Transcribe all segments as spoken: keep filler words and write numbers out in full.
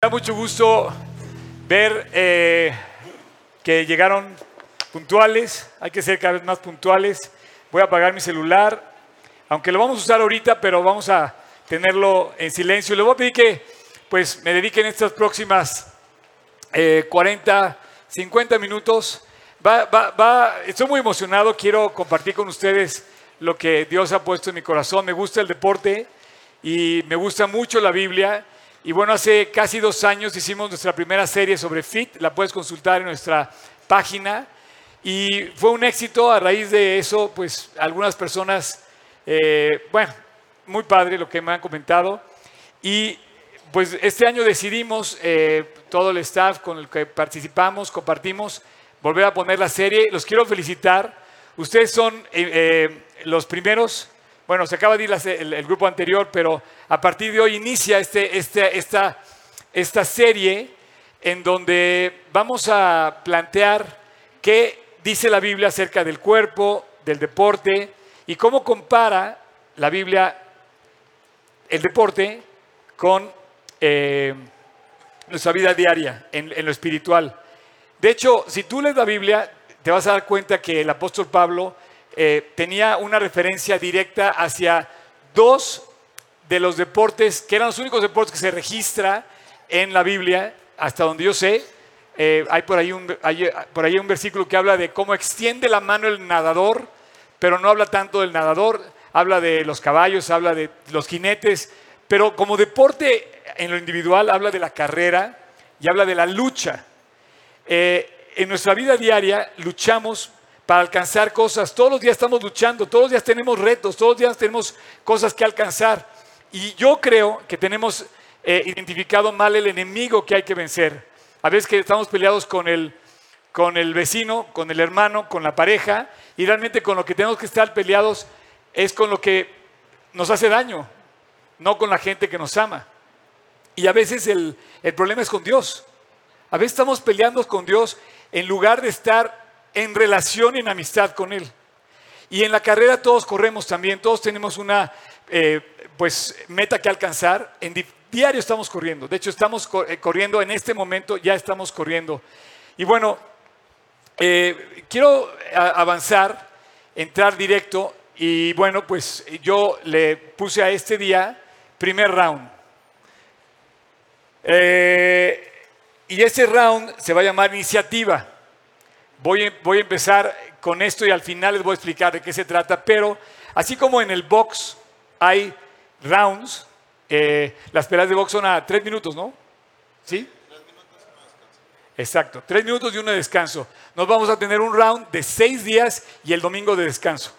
Me da mucho gusto ver eh, que llegaron puntuales, hay que ser cada vez más puntuales. Voy a apagar mi celular, aunque lo vamos a usar ahorita, pero vamos a tenerlo en silencio. Les voy a pedir que pues, me dediquen estas próximas eh, cuarenta, cincuenta minutos. Va, va, va. Estoy muy emocionado, quiero compartir con ustedes lo que Dios ha puesto en mi corazón. Me gusta el deporte y me gusta mucho la Biblia. Y bueno, hace casi dos años hicimos nuestra primera serie sobre F I T, la puedes consultar en nuestra página. Y fue un éxito, a raíz de eso, pues algunas personas, eh, bueno, muy padre lo que me han comentado. Y pues este año decidimos, eh, todo el staff con el que participamos, compartimos, volver a poner la serie. Los quiero felicitar. Ustedes son eh, eh, los primeros. Bueno, se acaba de ir el, el grupo anterior, pero a partir de hoy inicia este, este, esta, esta serie en donde vamos a plantear qué dice la Biblia acerca del cuerpo, del deporte y cómo compara la Biblia, el deporte, con eh, nuestra vida diaria, en, en lo espiritual. De hecho, si tú lees la Biblia, te vas a dar cuenta que el apóstol Pablo Eh, tenía una referencia directa hacia dos de los deportes, que eran los únicos deportes que se registra en la Biblia, hasta donde yo sé. Eh, hay, por ahí un, hay por ahí un versículo que habla de cómo extiende la mano el nadador, pero no habla tanto del nadador, habla de los caballos, habla de los jinetes, pero como deporte en lo individual habla de la carrera y habla de la lucha. Eh, en nuestra vida diaria luchamos para alcanzar cosas. Todos los días estamos luchando, todos los días tenemos retos, todos los días tenemos cosas que alcanzar. Y yo creo que tenemos eh, identificado mal el enemigo que hay que vencer. A veces que estamos peleados con el, con el vecino, con el hermano, con la pareja, y realmente con lo que tenemos que estar peleados es con lo que nos hace daño, no con la gente que nos ama. Y a veces el, el problema es con Dios. A veces estamos peleando con Dios en lugar de estar en relación y en amistad con Él. Y en la carrera todos corremos también, todos tenemos una eh, pues, meta que alcanzar. En di diario estamos corriendo, de hecho estamos cor eh, corriendo en este momento, ya estamos corriendo. Y bueno, eh, quiero avanzar, entrar directo. Y bueno, pues yo le puse a este día primer round. Eh, y ese round se va a llamar iniciativa. Voy, voy a empezar con esto y al final les voy a explicar de qué se trata, pero así como en el box hay rounds, eh, las peleas de box son a tres minutos, ¿no? ¿Sí? Tres minutos y uno descanso. Exacto, tres minutos y uno de descanso. Nos vamos a tener un round de seis días y el domingo de descanso.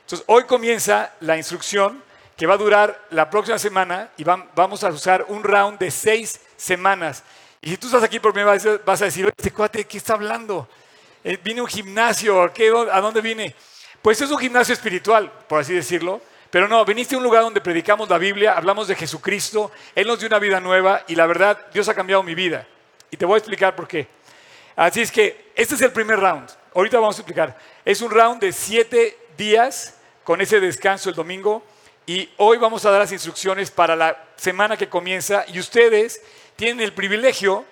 Entonces, hoy comienza la instrucción que va a durar la próxima semana y va, vamos a usar un round de seis semanas. Y si tú estás aquí por primera vez, vas a decir, este cuate, ¿de qué está hablando? ¿Vine a un gimnasio? ¿A dónde vine? Pues es un gimnasio espiritual, por así decirlo. Pero no, viniste a un lugar donde predicamos la Biblia, hablamos de Jesucristo, Él nos dio una vida nueva y la verdad, Dios ha cambiado mi vida. Y te voy a explicar por qué. Así es que este es el primer round. Ahorita vamos a explicar. Es un round de siete días con ese descanso el domingo. Y hoy vamos a dar las instrucciones para la semana que comienza. Y ustedes tienen el privilegio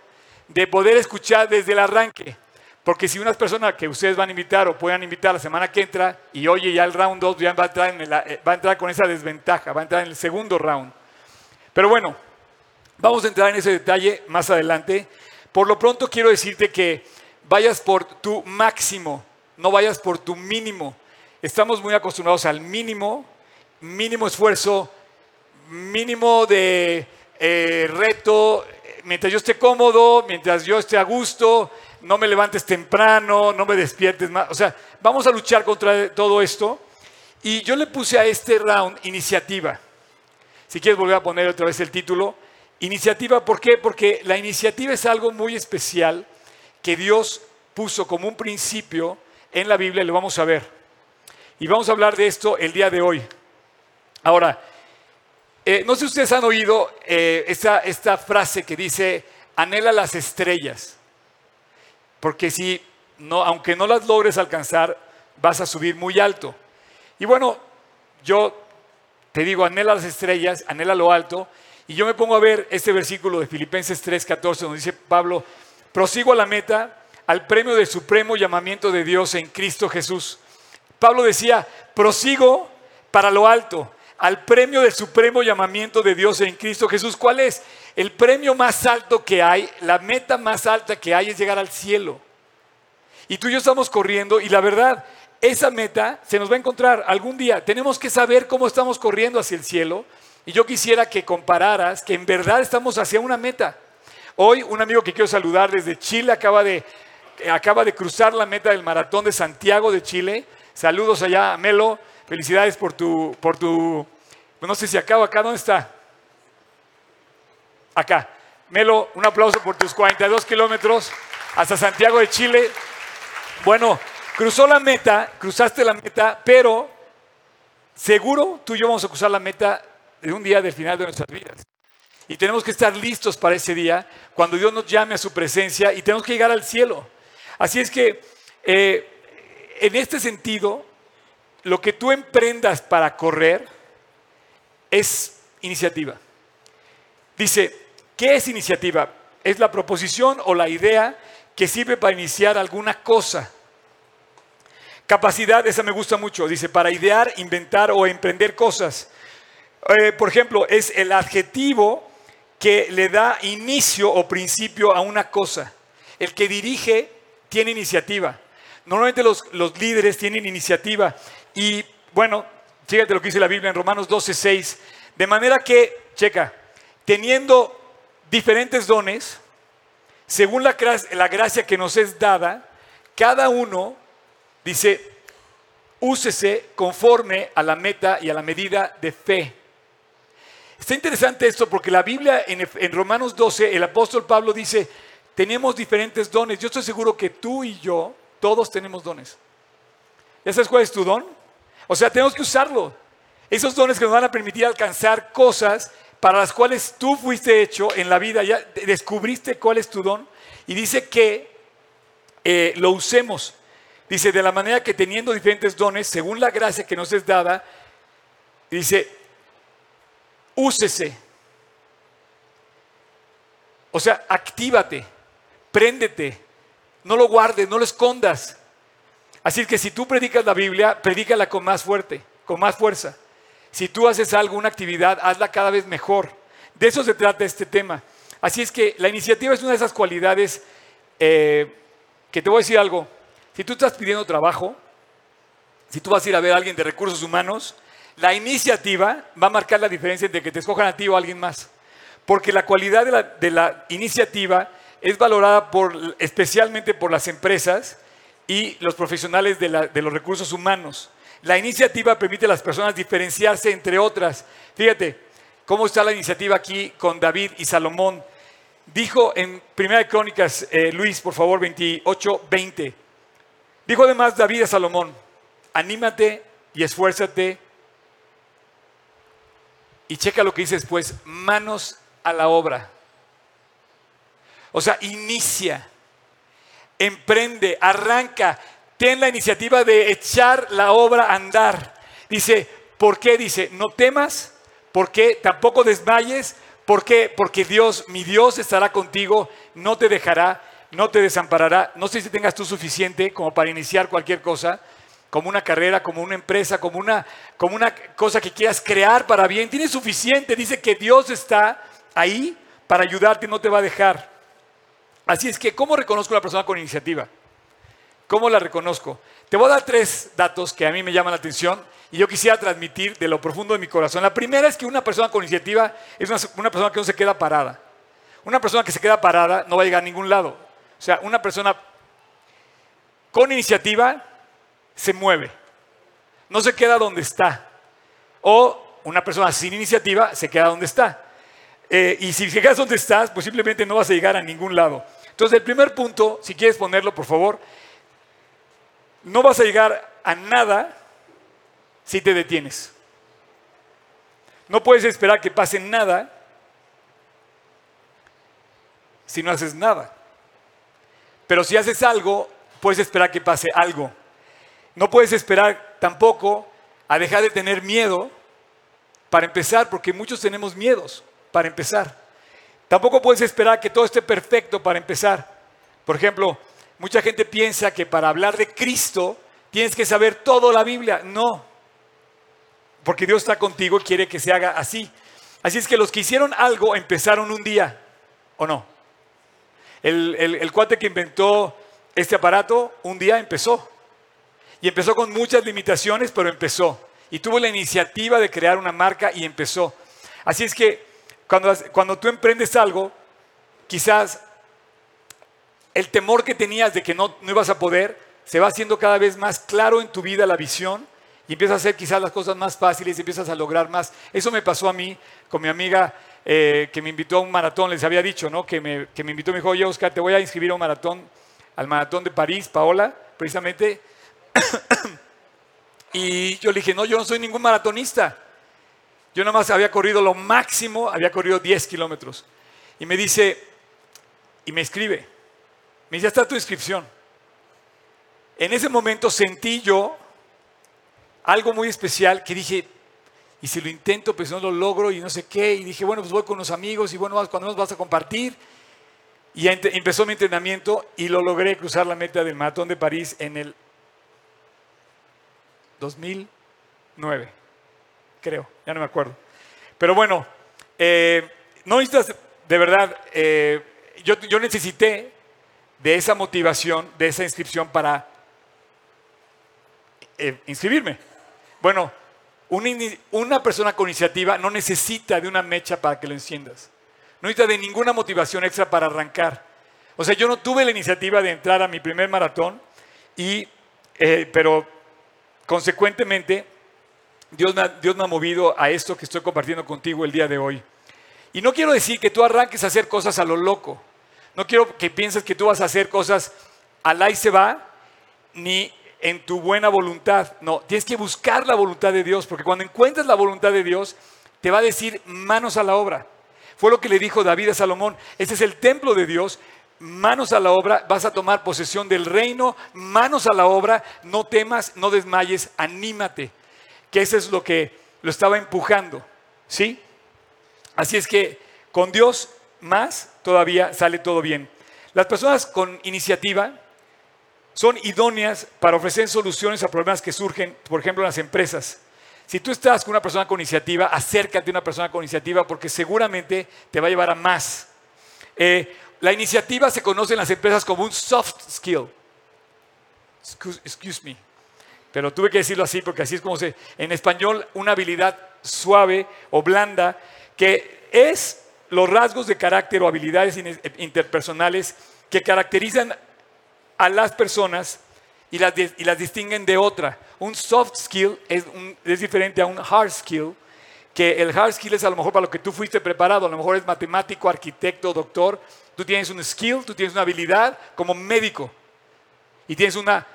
de poder escuchar desde el arranque. Porque si una persona que ustedes van a invitar o puedan invitar la semana que entra y oye ya el round dos, ya va a entrar, en la, va a entrar con esa desventaja, va a entrar en el segundo round. Pero bueno, vamos a entrar en ese detalle más adelante. Por lo pronto quiero decirte que vayas por tu máximo, no vayas por tu mínimo. Estamos muy acostumbrados al mínimo, mínimo esfuerzo, mínimo de eh, reto, mientras yo esté cómodo, mientras yo esté a gusto. No me levantes temprano, no me despiertes más. O sea, vamos a luchar contra todo esto. Y yo le puse a este round iniciativa. Si quieres volver a poner otra vez el título. Iniciativa, ¿por qué? Porque la iniciativa es algo muy especial que Dios puso como un principio en la Biblia. Lo vamos a ver. Y vamos a hablar de esto el día de hoy. Ahora, eh, no sé si ustedes han oído eh, esta, esta frase que dice, anhela las estrellas. Porque si no, aunque no las logres alcanzar, vas a subir muy alto. Y bueno, yo te digo, anhela las estrellas, anhela lo alto. Y yo me pongo a ver este versículo de Filipenses tres catorce, donde dice Pablo: prosigo a la meta, al premio del supremo llamamiento de Dios en Cristo Jesús. Pablo decía: prosigo para lo alto, al premio del supremo llamamiento de Dios en Cristo Jesús. ¿Cuál es? El premio más alto que hay, la meta más alta que hay es llegar al cielo. Y tú y yo estamos corriendo, y la verdad, esa meta se nos va a encontrar algún día. Tenemos que saber cómo estamos corriendo hacia el cielo. Y yo quisiera que compararas que en verdad estamos hacia una meta. Hoy un amigo que quiero saludar desde Chile acaba de, acaba de cruzar la meta del maratón de Santiago de Chile. Saludos allá, Melo. Felicidades por tu, por tu, no sé si acaba acá, ¿dónde está? Acá. Melo, un aplauso por tus cuarenta y dos kilómetros hasta Santiago de Chile. Bueno, cruzó la meta, cruzaste la meta, pero seguro tú y yo vamos a cruzar la meta de un día del final de nuestras vidas. Y tenemos que estar listos para ese día, cuando Dios nos llame a su presencia, y tenemos que llegar al cielo. Así es que, eh, en este sentido, lo que tú emprendas para correr es iniciativa. Dice, ¿qué es iniciativa? Es la proposición o la idea que sirve para iniciar alguna cosa. Capacidad, esa me gusta mucho, dice, para idear, inventar o emprender cosas. Eh, por ejemplo, es el adjetivo que le da inicio o principio a una cosa. El que dirige tiene iniciativa. Normalmente los, los líderes tienen iniciativa. Y bueno, fíjate lo que dice la Biblia en Romanos doce seis. De manera que, checa, teniendo diferentes dones, según la, la gracia que nos es dada, cada uno, dice, úsese conforme a la meta y a la medida de fe. Está interesante esto porque la Biblia en, en Romanos doce, el apóstol Pablo dice, tenemos diferentes dones. Yo estoy seguro que tú y yo, todos tenemos dones. ¿Ya sabes cuál es tu don? O sea, tenemos que usarlo. Esos dones que nos van a permitir alcanzar cosas para las cuales tú fuiste hecho en la vida. Ya descubriste cuál es tu don y dice que eh, lo usemos. Dice, de la manera que teniendo diferentes dones, según la gracia que nos es dada, dice, úsese. O sea, actívate, préndete, no lo guardes, no lo escondas. Así que si tú predicas la Biblia, predícala con más fuerte, con más fuerza. Si tú haces alguna actividad, hazla cada vez mejor. De eso se trata este tema. Así es que la iniciativa es una de esas cualidades eh, que te voy a decir algo. Si tú estás pidiendo trabajo, si tú vas a ir a ver a alguien de recursos humanos, la iniciativa va a marcar la diferencia entre que te escojan a ti o a alguien más. Porque la cualidad de la, de la iniciativa es valorada por, especialmente por las empresas y los profesionales de, la, de los recursos humanos. La iniciativa permite a las personas diferenciarse entre otras. Fíjate cómo está la iniciativa aquí con David y Salomón. Dijo en Primera de Crónicas, eh, Luis, por favor, veintiocho veinte. Dijo además David a Salomón: anímate y esfuérzate. Y checa lo que dice después: manos a la obra. O sea, inicia, emprende, arranca, ten la iniciativa de echar la obra a andar. Dice, ¿por qué? Dice, no temas, ¿por qué? Tampoco desmayes, ¿por qué? Porque Dios, mi Dios, estará contigo, no te dejará, no te desamparará. No sé si tengas tú suficiente como para iniciar cualquier cosa, como una carrera, como una empresa, como una, como una cosa que quieras crear para bien. Tienes suficiente, dice que Dios está ahí para ayudarte, no te va a dejar. Así es que, ¿cómo reconozco a la persona con iniciativa? ¿Cómo la reconozco? Te voy a dar tres datos que a mí me llaman la atención y yo quisiera transmitir de lo profundo de mi corazón. La primera es que una persona con iniciativa es una, una persona que no se queda parada. Una persona que se queda parada no va a llegar a ningún lado. O sea, una persona con iniciativa se mueve, no se queda donde está. O una persona sin iniciativa se queda donde está. Eh, y si llegas donde estás, pues simplemente no vas a llegar a ningún lado. Entonces, el primer punto, si quieres ponerlo, por favor, no vas a llegar a nada si te detienes. No puedes esperar que pase nada si no haces nada. Pero si haces algo, puedes esperar que pase algo. No puedes esperar tampoco a dejar de tener miedo para empezar, porque muchos tenemos miedos. para empezar. Tampoco puedes esperar que todo esté perfecto para empezar. Por ejemplo, mucha gente piensa que para hablar de Cristo tienes que saber toda la Biblia. No, porque Dios está contigo y quiere que se haga así. Así es que los que hicieron algo empezaron un día, ¿o no? El, el, el cuate que inventó este aparato un día empezó. Y empezó con muchas limitaciones, pero empezó. Y tuvo la iniciativa de crear una marca y empezó. Así es que cuando, cuando tú emprendes algo, quizás el temor que tenías de que no, no ibas a poder, se va haciendo cada vez más claro en tu vida la visión y empiezas a hacer quizás las cosas más fáciles y empiezas a lograr más. Eso me pasó a mí con mi amiga eh, que me invitó a un maratón. Les había dicho, ¿no? Que me, que me invitó, me dijo, oye Oscar, te voy a inscribir a un maratón, al maratón de París, Paola, precisamente. Y yo le dije, no, yo no soy ningún maratonista. Yo nada más había corrido lo máximo, había corrido diez kilómetros. Y me dice, y me escribe, me dice, ya está tu inscripción. En ese momento sentí yo algo muy especial que dije, y si lo intento, pues no lo logro y no sé qué. Y dije, bueno, pues voy con unos amigos y bueno, cuando nos vas a compartir. Y empezó mi entrenamiento y lo logré, cruzar la meta del Maratón de París en el dos mil nueve, creo, ya no me acuerdo. Pero bueno, eh, no necesitas, de verdad, eh, yo, yo necesité de esa motivación, de esa inscripción para eh, inscribirme. Bueno, una, una persona con iniciativa no necesita de una mecha para que lo enciendas. No necesita de ninguna motivación extra para arrancar. O sea, yo no tuve la iniciativa de entrar a mi primer maratón, y, eh, pero... consecuentemente, Dios me, ha, Dios me ha movido a esto que estoy compartiendo contigo el día de hoy. Y no quiero decir que tú arranques a hacer cosas a lo loco. No quiero que pienses que tú vas a hacer cosas al ahí se va, ni en tu buena voluntad. No, tienes que buscar la voluntad de Dios, porque cuando encuentras la voluntad de Dios, te va a decir manos a la obra. Fue lo que le dijo David a Salomón. Este es el templo de Dios. Manos a la obra, vas a tomar posesión del reino, manos a la obra, no temas, no desmayes, anímate. Que eso es lo que lo estaba empujando, ¿sí? Así es que con Dios más todavía sale todo bien. Las personas con iniciativa son idóneas para ofrecer soluciones a problemas que surgen, por ejemplo, en las empresas. Si tú estás con una persona con iniciativa, acércate a una persona con iniciativa porque seguramente te va a llevar a más. Eh, La iniciativa se conoce en las empresas como un soft skill. Excuse, excuse me. Pero tuve que decirlo así porque así es como se... En español, una habilidad suave o blanda que es los rasgos de carácter o habilidades interpersonales que caracterizan a las personas y las, y las distinguen de otra. Un soft skill es, un, es diferente a un hard skill. Que el hard skill es a lo mejor para lo que tú fuiste preparado, a lo mejor es matemático, arquitecto, doctor. Tú tienes un skill, tú tienes una habilidad como médico y tienes una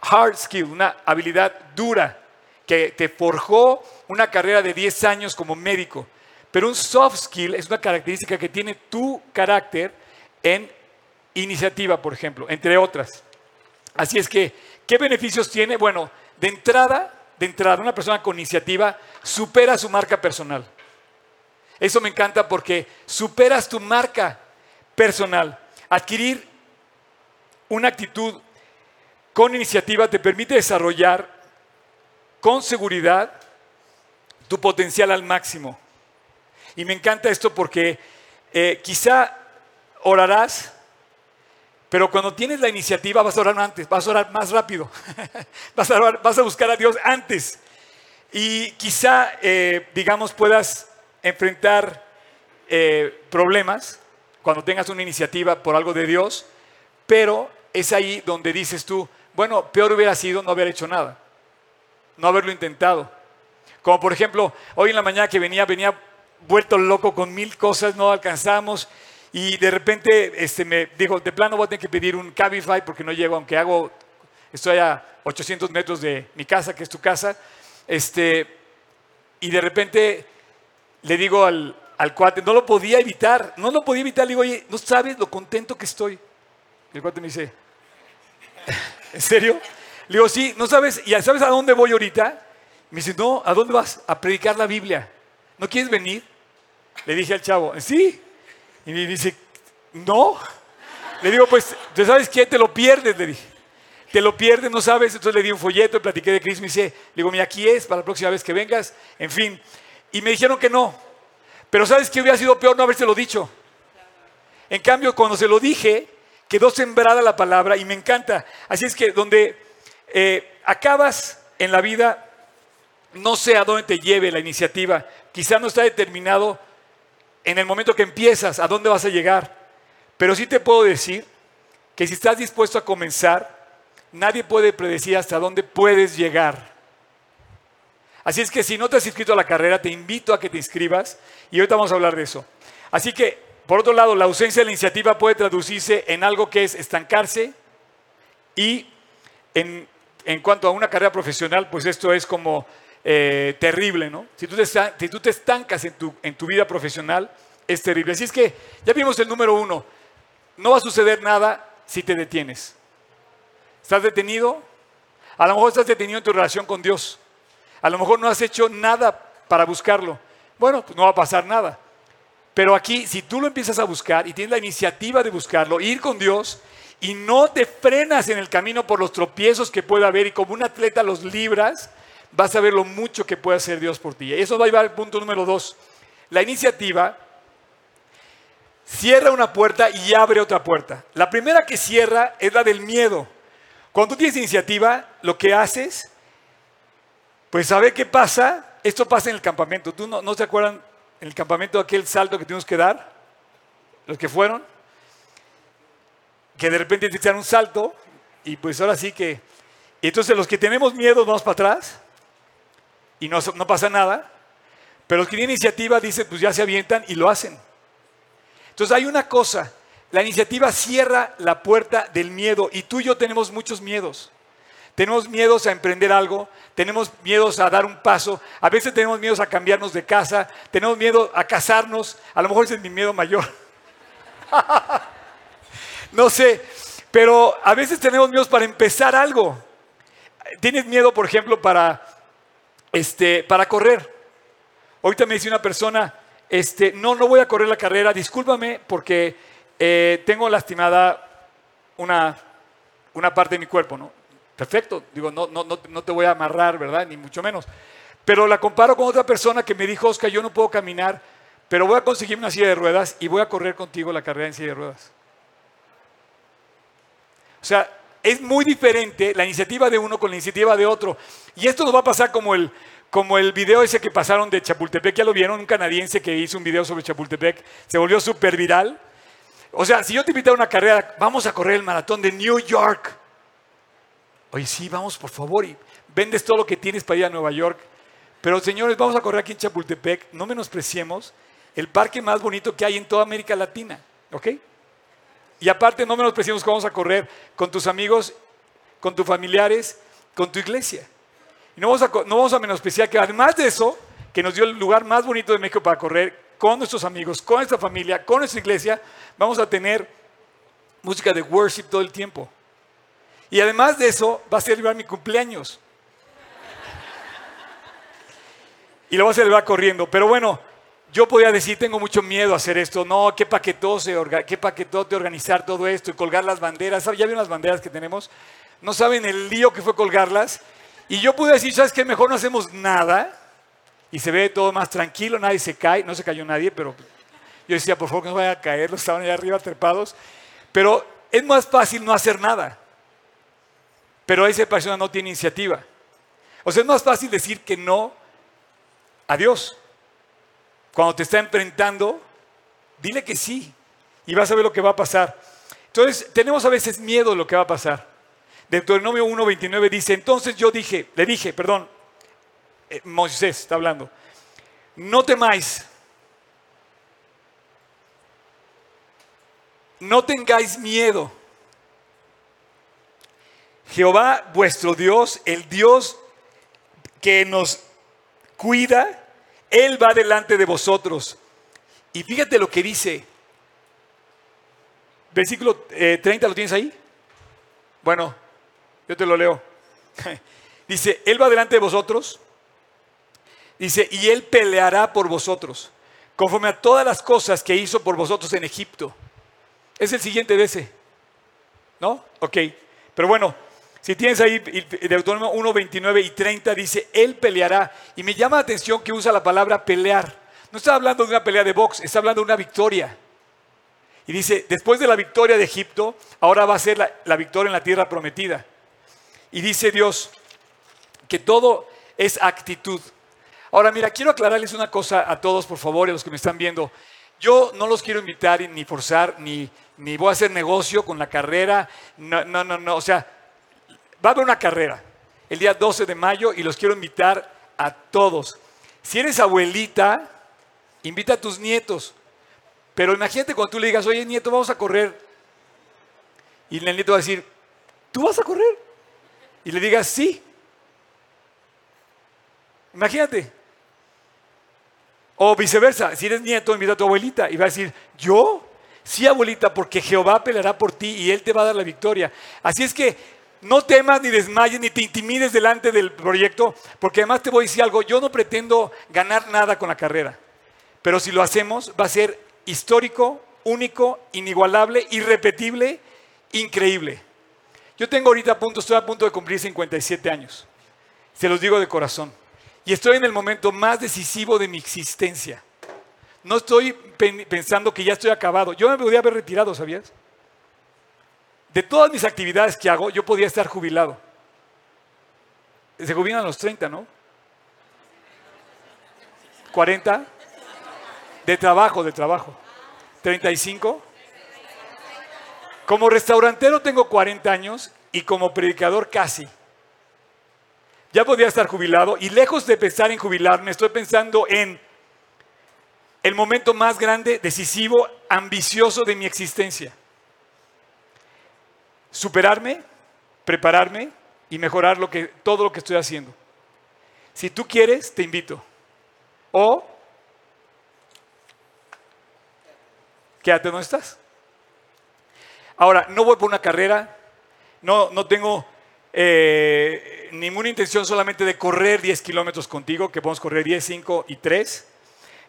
hard skill, una habilidad dura que te forjó una carrera de diez años como médico. Pero un soft skill es una característica que tiene tu carácter en iniciativa, por ejemplo, entre otras. Así es que, ¿qué beneficios tiene? Bueno, de entrada... De entrada, una persona con iniciativa supera su marca personal. Eso me encanta porque superas tu marca personal. Adquirir una actitud con iniciativa te permite desarrollar con seguridad tu potencial al máximo. Y me encanta esto porque eh, quizá orarás, pero cuando tienes la iniciativa vas a orar antes, vas a orar más rápido, vas, a orar, vas a buscar a Dios antes. Y quizá, eh, digamos, puedas enfrentar eh, problemas cuando tengas una iniciativa por algo de Dios, pero es ahí donde dices tú, bueno, peor hubiera sido no haber hecho nada, no haberlo intentado. Como por ejemplo, hoy en la mañana que venía, venía vuelto loco con mil cosas, no alcanzamos. Y de repente este, me dijo, de plano voy a tener que pedir un Cabify porque no llego, aunque hago, estoy a ochocientos metros de mi casa, que es tu casa. Este, y de repente le digo al, al cuate, no lo podía evitar, no lo podía evitar. Le digo, oye, ¿no sabes lo contento que estoy? Y el cuate me dice, ¿en serio? Le digo, sí, ¿no sabes? ¿Y sabes a dónde voy ahorita? Me dice, no, ¿a dónde vas? A predicar la Biblia. ¿No quieres venir? Le dije al chavo, ¿sí? Y me dice, no. Le digo, pues, ¿tú sabes qué? Te lo pierdes, le dije. Te lo pierdes, no sabes. Entonces le di un folleto, le platiqué de Cristo, me dice, le digo, mira, aquí es, para la próxima vez que vengas, en fin. Y me dijeron que no. Pero ¿sabes qué? Hubiera sido peor no habérselo dicho. En cambio, cuando se lo dije, quedó sembrada la palabra y me encanta. Así es que donde eh, acabas en la vida, no sé a dónde te lleve la iniciativa. Quizá no está determinado en el momento que empiezas a dónde vas a llegar. Pero sí te puedo decir que si estás dispuesto a comenzar, nadie puede predecir hasta dónde puedes llegar. Así es que si no te has inscrito a la carrera, te invito a que te inscribas y ahorita vamos a hablar de eso. Así que, por otro lado, la ausencia de la iniciativa puede traducirse en algo que es estancarse y en, en cuanto a una carrera profesional, pues esto es como eh, terrible, ¿no? Si tú te, si tú te estancas en tu, en tu vida profesional, es terrible. Así es que ya vimos el número uno. No va a suceder nada si te detienes. ¿Estás detenido? A lo mejor estás detenido en tu relación con Dios. A lo mejor no has hecho nada para buscarlo. Bueno, pues no va a pasar nada. Pero aquí, si tú lo empiezas a buscar y tienes la iniciativa de buscarlo, ir con Dios y no te frenas en el camino por los tropiezos que pueda haber y como un atleta los libras, vas a ver lo mucho que puede hacer Dios por ti. Y eso va a llevar al punto número dos. La iniciativa cierra una puerta y abre otra puerta. La primera que cierra es la del miedo. Cuando tú tienes iniciativa, lo que haces, pues a ver qué pasa. Esto pasa en el campamento. ¿Tú no, no se acuerdan en el campamento aquel salto que tuvimos que dar? Los que fueron. Que de repente te echan un salto y pues ahora sí que... Entonces los que tenemos miedo vamos para atrás y no, no pasa nada. Pero los que tienen iniciativa dicen, pues ya se avientan y lo hacen. Entonces hay una cosa, la iniciativa cierra la puerta del miedo y tú y yo tenemos muchos miedos. Tenemos miedos a emprender algo, tenemos miedos a dar un paso, a veces tenemos miedos a cambiarnos de casa, tenemos miedo a casarnos, a lo mejor ese es mi miedo mayor. No sé, pero a veces tenemos miedos para empezar algo. Tienes miedo, por ejemplo, para, este, para correr. Ahorita me dice una persona... Este, no, no voy a correr la carrera, discúlpame porque eh, tengo lastimada una, una parte de mi cuerpo, ¿no? Perfecto, digo, no, no, no te voy a amarrar, ¿verdad? Ni mucho menos. Pero la comparo con otra persona que me dijo, Oscar, yo no puedo caminar, pero voy a conseguir una silla de ruedas y voy a correr contigo la carrera en silla de ruedas. O sea, es muy diferente la iniciativa de uno con la iniciativa de otro. Y esto nos va a pasar como el... Como el video ese que pasaron de Chapultepec, ya lo vieron, un canadiense que hizo un video sobre Chapultepec, se volvió súper viral. O sea, si yo te invitara a una carrera, vamos a correr el maratón de New York. Oye, sí, vamos, por favor, y vendes todo lo que tienes para ir a Nueva York. Pero, señores, vamos a correr aquí en Chapultepec, no menospreciemos el parque más bonito que hay en toda América Latina, ¿ok? Y aparte, no menospreciemos que vamos a correr con tus amigos, con tus familiares, con tu iglesia. Y no vamos, a, no vamos a menospreciar que además de eso, que nos dio el lugar más bonito de México para correr, con nuestros amigos, con nuestra familia, con nuestra iglesia, vamos a tener música de worship todo el tiempo. Y además de eso, va a celebrar mi cumpleaños. Y lo va a celebrar corriendo. Pero bueno, yo podría decir, tengo mucho miedo a hacer esto. No, qué paquetote, qué paquetote organizar todo esto y colgar las banderas. ¿Ya vieron las banderas que tenemos? No saben el lío que fue colgarlas. Y yo pude decir, ¿sabes qué? Mejor no hacemos nada y se ve todo más tranquilo, nadie se cae, no se cayó nadie, pero yo decía, por favor que no vayan a caer, los estaban allá arriba trepados. Pero es más fácil no hacer nada, pero esa persona no tiene iniciativa. O sea, es más fácil decir que no a Dios. Cuando te está enfrentando, dile que sí y vas a ver lo que va a pasar. Entonces, tenemos a veces miedo de lo que va a pasar. Deuteronomio uno veintinueve dice, entonces yo dije, le dije, perdón, eh, Moisés está hablando, no temáis, no tengáis miedo. Jehová vuestro Dios, el Dios que nos cuida, Él va delante de vosotros. Y fíjate lo que dice, versículo eh, treinta, ¿lo tienes ahí? Bueno. Yo te lo leo. Dice, Él va delante de vosotros. Dice, y Él peleará por vosotros. conforme a todas las cosas que hizo por vosotros en Egipto. Es el siguiente de ese, ¿no? Ok, pero bueno, si tienes ahí Deuteronomio uno, veintinueve y treinta, dice, él peleará. Y me llama la atención que usa la palabra pelear. No está hablando de una pelea de box, está hablando de una victoria. Y dice, después de la victoria de Egipto, ahora va a ser la, la victoria en la tierra prometida. Y dice Dios que todo es actitud. Ahora mira, quiero aclararles una cosa a todos, por favor, y a los que me están viendo. Yo no los quiero invitar ni forzar, ni, ni voy a hacer negocio con la carrera. No, no, no, no. O sea, va a haber una carrera el día doce de mayo y los quiero invitar a todos. Si eres abuelita, invita a tus nietos. Pero imagínate cuando tú le digas, oye, nieto, vamos a correr. Y el nieto va a decir, ¿tú vas a correr? Y le digas, sí. Imagínate. O viceversa, si eres nieto, invita a tu abuelita y va a decir, ¿yo? Sí, abuelita, porque Jehová peleará por ti y Él te va a dar la victoria. Así es que no temas, ni desmayes, ni te intimides delante del proyecto, porque además te voy a decir algo, yo no pretendo ganar nada con la carrera, pero si lo hacemos va a ser histórico, único, inigualable, irrepetible, increíble. Yo tengo ahorita a punto, estoy a punto de cumplir cincuenta y siete años, se los digo de corazón. Y estoy en el momento más decisivo de mi existencia. No estoy pensando que ya estoy acabado. Yo me podría haber retirado, ¿sabías? De todas mis actividades que hago, yo podía estar jubilado. Se jubilan a los treinta, ¿no? cuarenta. De trabajo, de trabajo. treinta y cinco. Como restaurantero tengo cuarenta años y como predicador casi. Ya podía estar jubilado y lejos de pensar en jubilarme, estoy pensando en el momento más grande, decisivo, ambicioso de mi existencia. Superarme, prepararme y mejorar lo que, todo lo que estoy haciendo. Si tú quieres, te invito. O, quédate donde estás. Ahora, no voy por una carrera, no, no tengo... Eh, ninguna intención solamente de correr diez kilómetros contigo, que podemos correr diez, cinco y tres.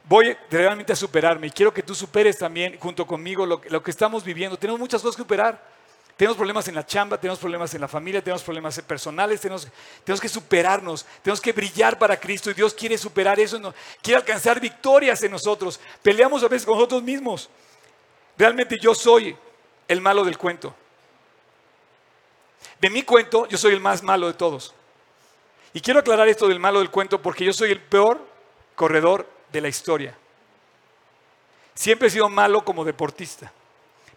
Voy realmente a superarme y quiero que tú superes también junto conmigo lo, lo que estamos viviendo. Tenemos muchas cosas que superar. Tenemos problemas en la chamba, tenemos problemas en la familia, tenemos problemas personales, tenemos, tenemos que superarnos, tenemos que brillar para Cristo y Dios quiere superar eso, no, quiere alcanzar victorias en nosotros. Peleamos a veces con nosotros mismos. Realmente yo soy el malo del cuento. De mi cuento, yo soy el más malo de todos. Y quiero aclarar esto del malo del cuento porque yo soy el peor corredor de la historia. Siempre he sido malo como deportista.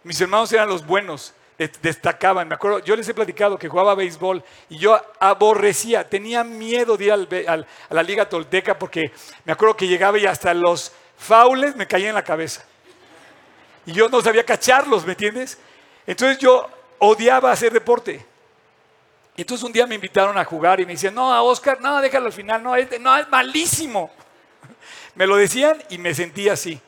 Mis hermanos eran los buenos, destacaban. Me acuerdo, yo les he platicado que jugaba béisbol y yo aborrecía, tenía miedo de ir al, al, a la Liga Tolteca porque me acuerdo que llegaba y hasta los faules me caían en la cabeza. Y yo no sabía cacharlos, ¿me entiendes? Entonces yo odiaba hacer deporte. Y entonces un día me invitaron a jugar y me decían, no, a Oscar, no, déjalo al final, no, es, no, es malísimo. Me lo decían y me sentía así.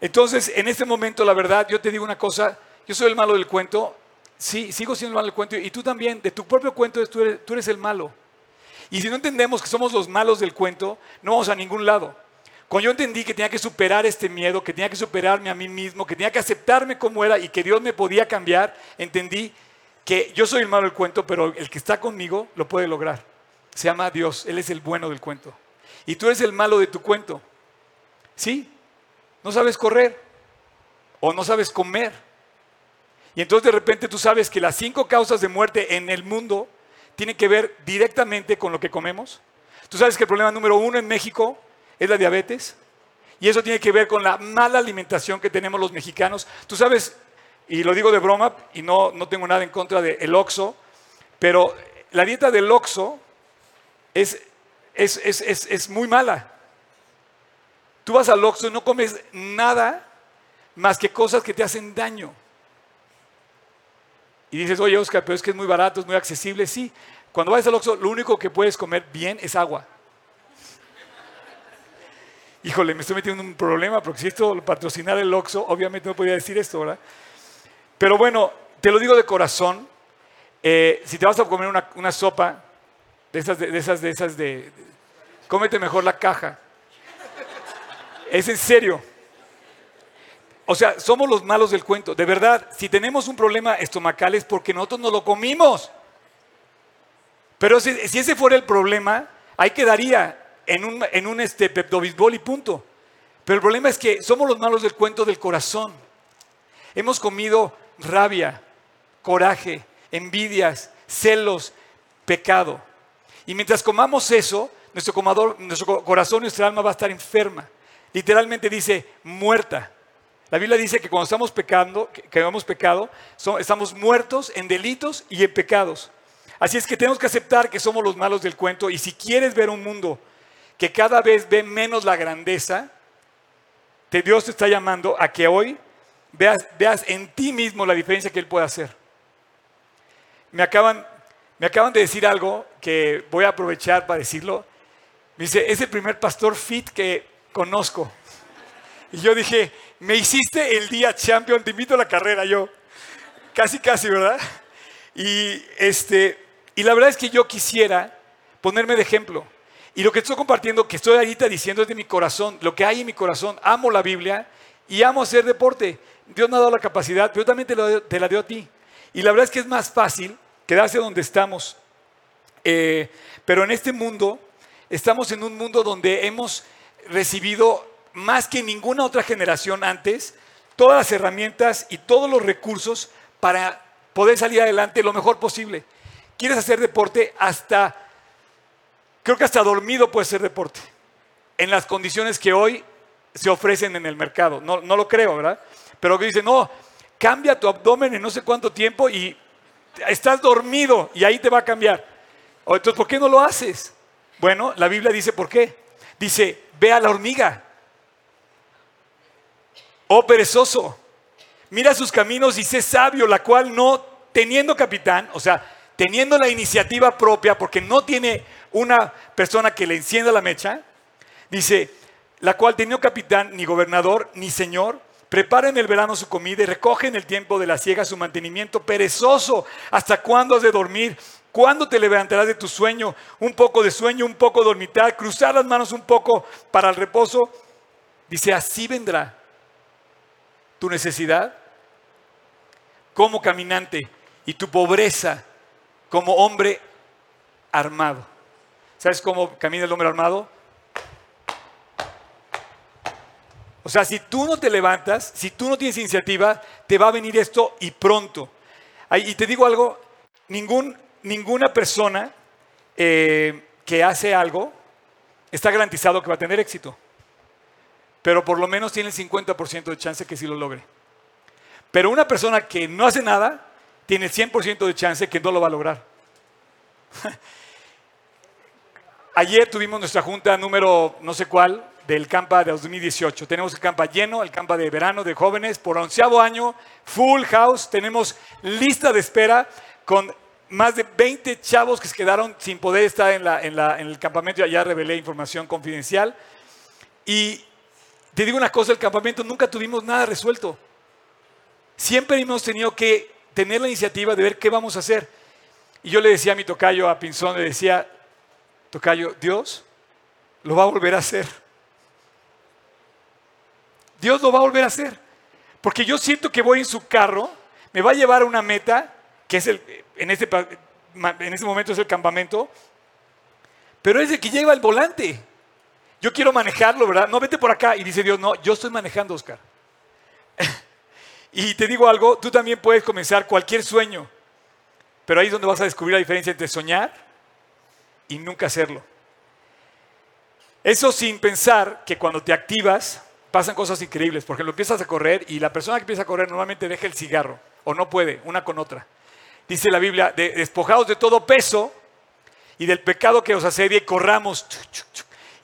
Entonces, en este momento, la verdad, yo te digo una cosa, yo soy el malo del cuento, sí, sigo siendo el malo del cuento, y tú también, de tu propio cuento, tú eres, tú eres el malo. Y si no entendemos que somos los malos del cuento, no vamos a ningún lado. Cuando yo entendí que tenía que superar este miedo, que tenía que superarme a mí mismo, que tenía que aceptarme como era y que Dios me podía cambiar, entendí que yo soy el malo del cuento, pero el que está conmigo lo puede lograr. Se llama Dios, Él es el bueno del cuento. Y tú eres el malo de tu cuento. ¿Sí? No sabes correr o no sabes comer. Y entonces de repente tú sabes que las cinco causas de muerte en el mundo tienen que ver directamente con lo que comemos. Tú sabes que el problema número uno en México es la diabetes. Y eso tiene que ver con la mala alimentación que tenemos los mexicanos. Tú sabes... Y lo digo de broma y no, no tengo nada en contra del Oxxo, pero la dieta del Oxxo es, es, es, es, es muy mala. Tú vas al Oxxo y no comes nada más que cosas que te hacen daño. Y dices, oye Oscar, pero es que es muy barato, es muy accesible. Sí, cuando vas al Oxxo lo único que puedes comer bien es agua. Híjole, me estoy metiendo en un problema porque si esto lo patrocinara el Oxxo, obviamente no podía decir esto, ¿verdad? Pero bueno, te lo digo de corazón, eh, si te vas a comer una, una sopa, de esas de, de esas, de esas de, de, cómete mejor la caja. Es en serio. O sea, somos los malos del cuento. De verdad, si tenemos un problema estomacal es porque nosotros nos lo comimos. Pero si, si ese fuera el problema, ahí quedaría en un, en un este, Pepto-Bismol y punto. Pero el problema es que somos los malos del cuento del corazón. Hemos comido rabia, coraje, envidias, celos, pecado. Y mientras comamos eso, nuestro, comador, nuestro corazón, nuestra alma va a estar enferma. Literalmente dice, muerta. La Biblia dice que cuando estamos pecando, que hemos pecado, son, estamos muertos en delitos y en pecados. Así es que tenemos que aceptar que somos los malos del cuento. Y si quieres ver un mundo que cada vez ve menos la grandeza, te, Dios te está llamando a que hoy veas, veas en ti mismo la diferencia que Él puede hacer. Me acaban, me acaban de decir algo que voy a aprovechar para decirlo. Me dice, es el primer pastor fit que conozco. Y yo dije, me hiciste el día champion, te invito a la carrera yo. Casi, casi, ¿verdad? Y, este, y la verdad es que yo quisiera ponerme de ejemplo. Y lo que estoy compartiendo, que estoy ahorita diciendo es de mi corazón, lo que hay en mi corazón. Amo la Biblia y amo hacer deporte. Dios me ha dado la capacidad, pero también te la, te la dio a ti. Y la verdad es que es más fácil quedarse donde estamos. Eh, pero en este mundo, estamos en un mundo donde hemos recibido más que ninguna otra generación antes, todas las herramientas y todos los recursos para poder salir adelante lo mejor posible. ¿Quieres hacer deporte? Hasta, creo que hasta dormido puedes hacer deporte, en las condiciones que hoy se ofrecen en el mercado. No, no lo creo, ¿verdad? Pero que dicen, no, cambia tu abdomen en no sé cuánto tiempo y estás dormido y ahí te va a cambiar. O, entonces, ¿por qué no lo haces? Bueno, la Biblia dice, ¿por qué? Dice, ve a la hormiga. Oh perezoso, mira sus caminos y sé sabio, la cual no teniendo capitán, o sea, teniendo la iniciativa propia, porque no tiene una persona que le encienda la mecha, dice, la cual teniendo capitán, ni gobernador, ni señor, prepara en el verano su comida y recoge en el tiempo de la siega su mantenimiento. Perezoso, ¿hasta cuándo has de dormir? ¿Cuándo te levantarás de tu sueño? Un poco de sueño, un poco dormitar, cruzar las manos un poco para el reposo. Dice, así vendrá tu necesidad como caminante y tu pobreza como hombre armado. ¿Sabes cómo camina el hombre armado? O sea, si tú no te levantas, si tú no tienes iniciativa, te va a venir esto y pronto. Y te digo algo, ningún, ninguna persona eh, que hace algo está garantizado que va a tener éxito. Pero por lo menos tiene el cincuenta por ciento de chance que sí lo logre. Pero una persona que no hace nada, tiene el cien por ciento de chance que no lo va a lograr. Ayer tuvimos nuestra junta número no sé cuál del Campa de dos mil dieciocho. Tenemos el Campa lleno, el Campa de verano de jóvenes, por onceavo año, full house. Tenemos lista de espera con más de veinte chavos que se quedaron sin poder estar en, la, en, la, en el campamento. Ya revelé información confidencial. Y te digo una cosa, el campamento nunca tuvimos nada resuelto. Siempre hemos tenido que tener la iniciativa de ver qué vamos a hacer. Y yo le decía a mi tocayo, a Pinzón, le decía, tocayo, Dios lo va a volver a hacer. Dios lo va a volver a hacer. Porque yo siento que voy en su carro, me va a llevar a una meta, que es el, en, este, en este momento es el campamento, pero es el que lleva el volante. Yo quiero manejarlo, ¿verdad? No, vete por acá. Y dice Dios, no, yo estoy manejando, Oscar. Y te digo algo, tú también puedes comenzar cualquier sueño. Pero ahí es donde vas a descubrir la diferencia entre soñar y nunca hacerlo. Eso sin pensar que cuando te activas, pasan cosas increíbles. Porque lo empiezas a correr y la persona que empieza a correr normalmente deja el cigarro. O no puede, una con otra. Dice la Biblia, despojados de todo peso y del pecado que os asedia y corramos.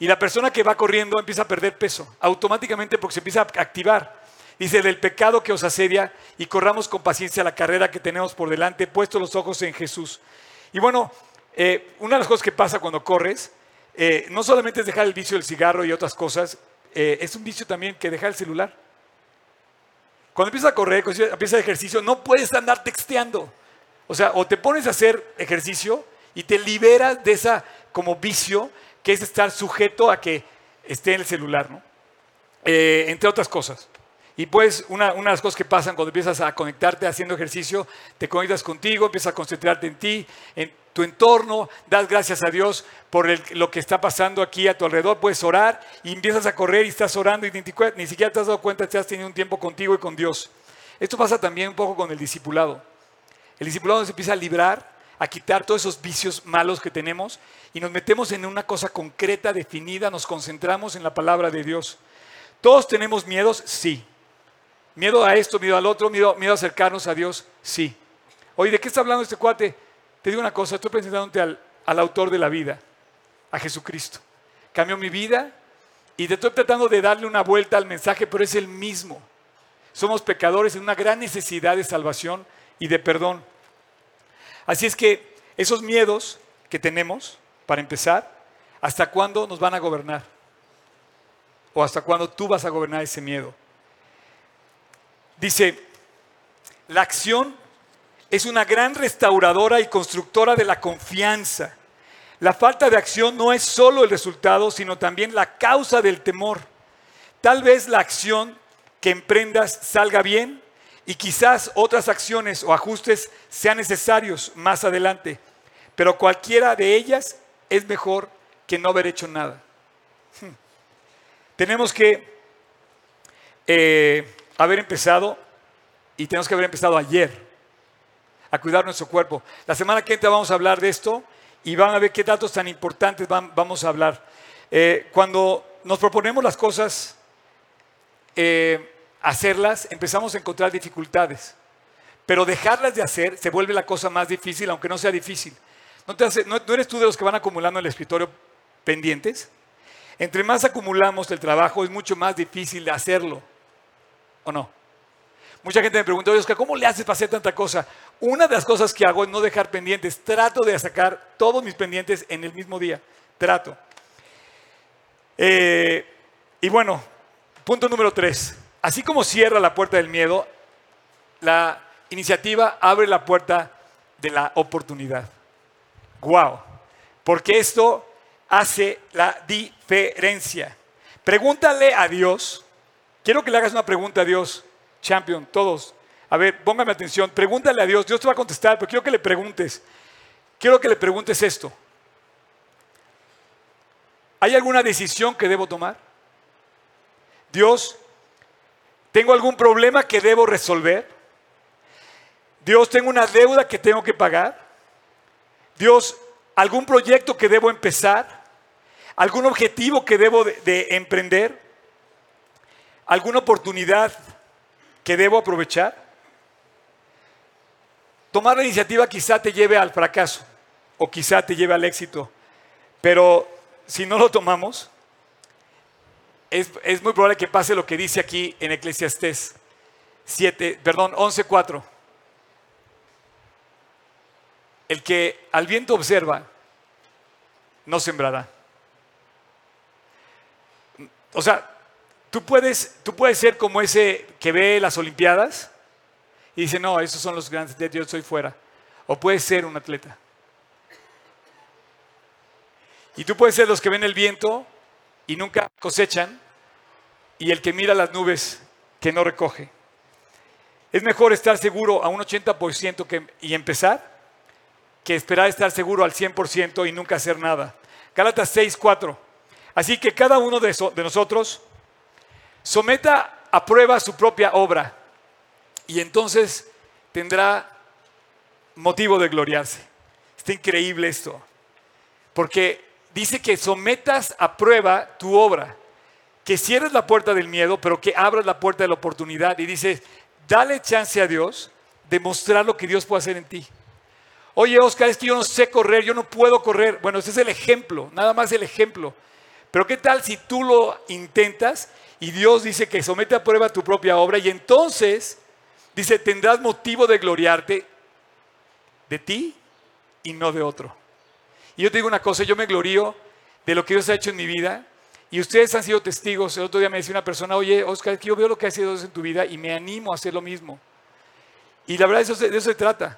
Y la persona que va corriendo empieza a perder peso automáticamente porque se empieza a activar. Dice, del pecado que os asedia y corramos con paciencia la carrera que tenemos por delante, puestos los ojos en Jesús. Y bueno, eh, una de las cosas que pasa cuando corres, eh, no solamente es dejar el vicio del cigarro y otras cosas, eh, es un vicio también que dejar el celular. Cuando empiezas a correr, cuando empiezas el ejercicio, no puedes andar texteando. O sea, o te pones a hacer ejercicio y te liberas de esa como vicio, que es estar sujeto a que esté en el celular, ¿no? eh, entre otras cosas. Y pues una, una de las cosas que pasan cuando empiezas a conectarte haciendo ejercicio, te conectas contigo, empiezas a concentrarte en ti, en tu entorno, das gracias a Dios por el, lo que está pasando aquí a tu alrededor, puedes orar y empiezas a correr y estás orando y ni, ni siquiera te has dado cuenta que has tenido un tiempo contigo y con Dios. Esto pasa también un poco con el discipulado. El discipulado nos empieza a librar, a quitar todos esos vicios malos que tenemos y nos metemos en una cosa concreta, definida, nos concentramos en la palabra de Dios. ¿Todos tenemos miedos? Sí. ¿Miedo a esto, miedo al otro, miedo, miedo a acercarnos a Dios? Sí. Oye, ¿de qué está hablando este cuate? Te digo una cosa, estoy presentándote al, al autor de la vida, a Jesucristo. Cambió mi vida y te estoy tratando de darle una vuelta al mensaje, pero es el mismo. Somos pecadores en una gran necesidad de salvación y de perdón. Así es que esos miedos que tenemos, para empezar, ¿hasta cuándo nos van a gobernar? ¿O hasta cuándo tú vas a gobernar ese miedo? Dice, la acción es una gran restauradora y constructora de la confianza. La falta de acción no es solo el resultado, sino también la causa del temor. Tal vez la acción que emprendas salga bien y quizás otras acciones o ajustes sean necesarios más adelante, pero cualquiera de ellas es mejor que no haber hecho nada. Hmm. Tenemos que... Eh, haber empezado, y tenemos que haber empezado ayer, a cuidar nuestro cuerpo. La semana que entra vamos a hablar de esto y van a ver qué datos tan importantes van, vamos a hablar. Eh, cuando nos proponemos las cosas, eh, hacerlas, empezamos a encontrar dificultades. Pero dejarlas de hacer se vuelve la cosa más difícil, aunque no sea difícil. ¿No, te hace, no, no eres tú de los que van acumulando en el escritorio pendientes? Entre más acumulamos el trabajo, es mucho más difícil hacerlo. ¿O no? Mucha gente me pregunta, oye Oscar, ¿cómo le haces para hacer tanta cosa? Una de las cosas que hago es no dejar pendientes. Trato de sacar todos mis pendientes en el mismo día. Trato. Eh, y bueno, punto número tres. Así como cierra la puerta del miedo, la iniciativa abre la puerta de la oportunidad. ¡Wow! Porque esto hace la diferencia. Pregúntale a Dios. Quiero que le hagas una pregunta a Dios, champion, todos. A ver, póngame atención, pregúntale a Dios. Dios te va a contestar, pero quiero que le preguntes. Quiero que le preguntes esto. ¿Hay alguna decisión que debo tomar? Dios, ¿tengo algún problema que debo resolver? Dios, ¿tengo una deuda que tengo que pagar? Dios, ¿algún proyecto que debo empezar? ¿Algún objetivo que debo de, de emprender? ¿Alguna oportunidad que debo aprovechar? Tomar la iniciativa quizá te lleve al fracaso o quizá te lleve al éxito, pero si no lo tomamos, es, es muy probable que pase lo que dice aquí en Eclesiastés siete, perdón, once cuatro. El que al viento observa, no sembrará. O sea, Tú puedes, tú puedes ser como ese que ve las Olimpiadas y dice, no, esos son los grandes atletas, yo estoy fuera. O puedes ser un atleta. Y tú puedes ser los que ven el viento y nunca cosechan, y el que mira las nubes que no recoge. Es mejor estar seguro a un ochenta por ciento que, y empezar, que esperar estar seguro al cien por ciento y nunca hacer nada. Gálatas seis, cuatro. Así que cada uno de, so, de nosotros... someta a prueba su propia obra y entonces tendrá motivo de gloriarse. Está increíble esto, porque dice que sometas a prueba tu obra, que cierres la puerta del miedo, pero que abras la puerta de la oportunidad y dice, dale chance a Dios de mostrar lo que Dios puede hacer en ti. Oye, Oscar, es que yo no sé correr, yo no puedo correr. Bueno, ese es el ejemplo, nada más el ejemplo. Pero ¿qué tal si tú lo intentas? Y Dios dice que somete a prueba tu propia obra y entonces, dice, tendrás motivo de gloriarte de ti y no de otro. Y yo te digo una cosa, yo me glorío de lo que Dios ha hecho en mi vida y ustedes han sido testigos. El otro día me decía una persona, oye, Oscar, es que yo veo lo que ha sido Dios en tu vida y me animo a hacer lo mismo. Y la verdad, de eso se, de eso se trata.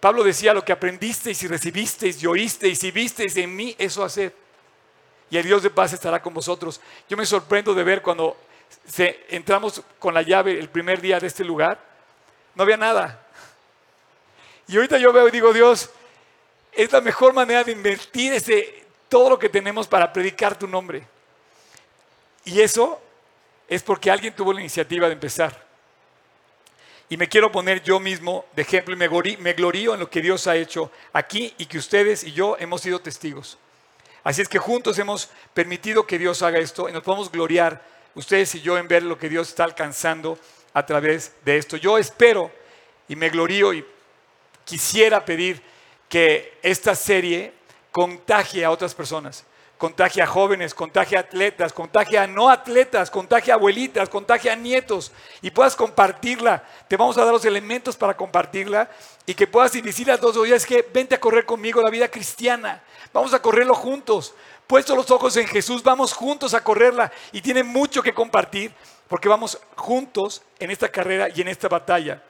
Pablo decía, lo que aprendisteis y recibisteis y oísteis y visteis en mí, eso hacer. Y el Dios de paz estará con vosotros. Yo me sorprendo de ver cuando se, entramos con la llave el primer día de este lugar, no había nada. Y ahorita yo veo y digo, Dios, es la mejor manera de invertir ese, todo lo que tenemos para predicar tu nombre. Y eso es porque alguien tuvo la iniciativa de empezar. Y me quiero poner yo mismo de ejemplo y me, glorí, me glorío en lo que Dios ha hecho aquí y que ustedes y yo hemos sido testigos. Así es que juntos hemos permitido que Dios haga esto y nos podemos gloriar ustedes y yo en ver lo que Dios está alcanzando a través de esto. Yo espero y me glorío y quisiera pedir que esta serie contagie a otras personas. Contagie a jóvenes, contagie a atletas, contagie a no atletas, contagie a abuelitas, contagie a nietos y puedas compartirla. Te vamos a dar los elementos para compartirla y que puedas decirle a todos, oye, es que vente a correr conmigo la vida cristiana. Vamos a correrlo juntos. Puestos los ojos en Jesús, vamos juntos a correrla y tiene mucho que compartir porque vamos juntos en esta carrera y en esta batalla.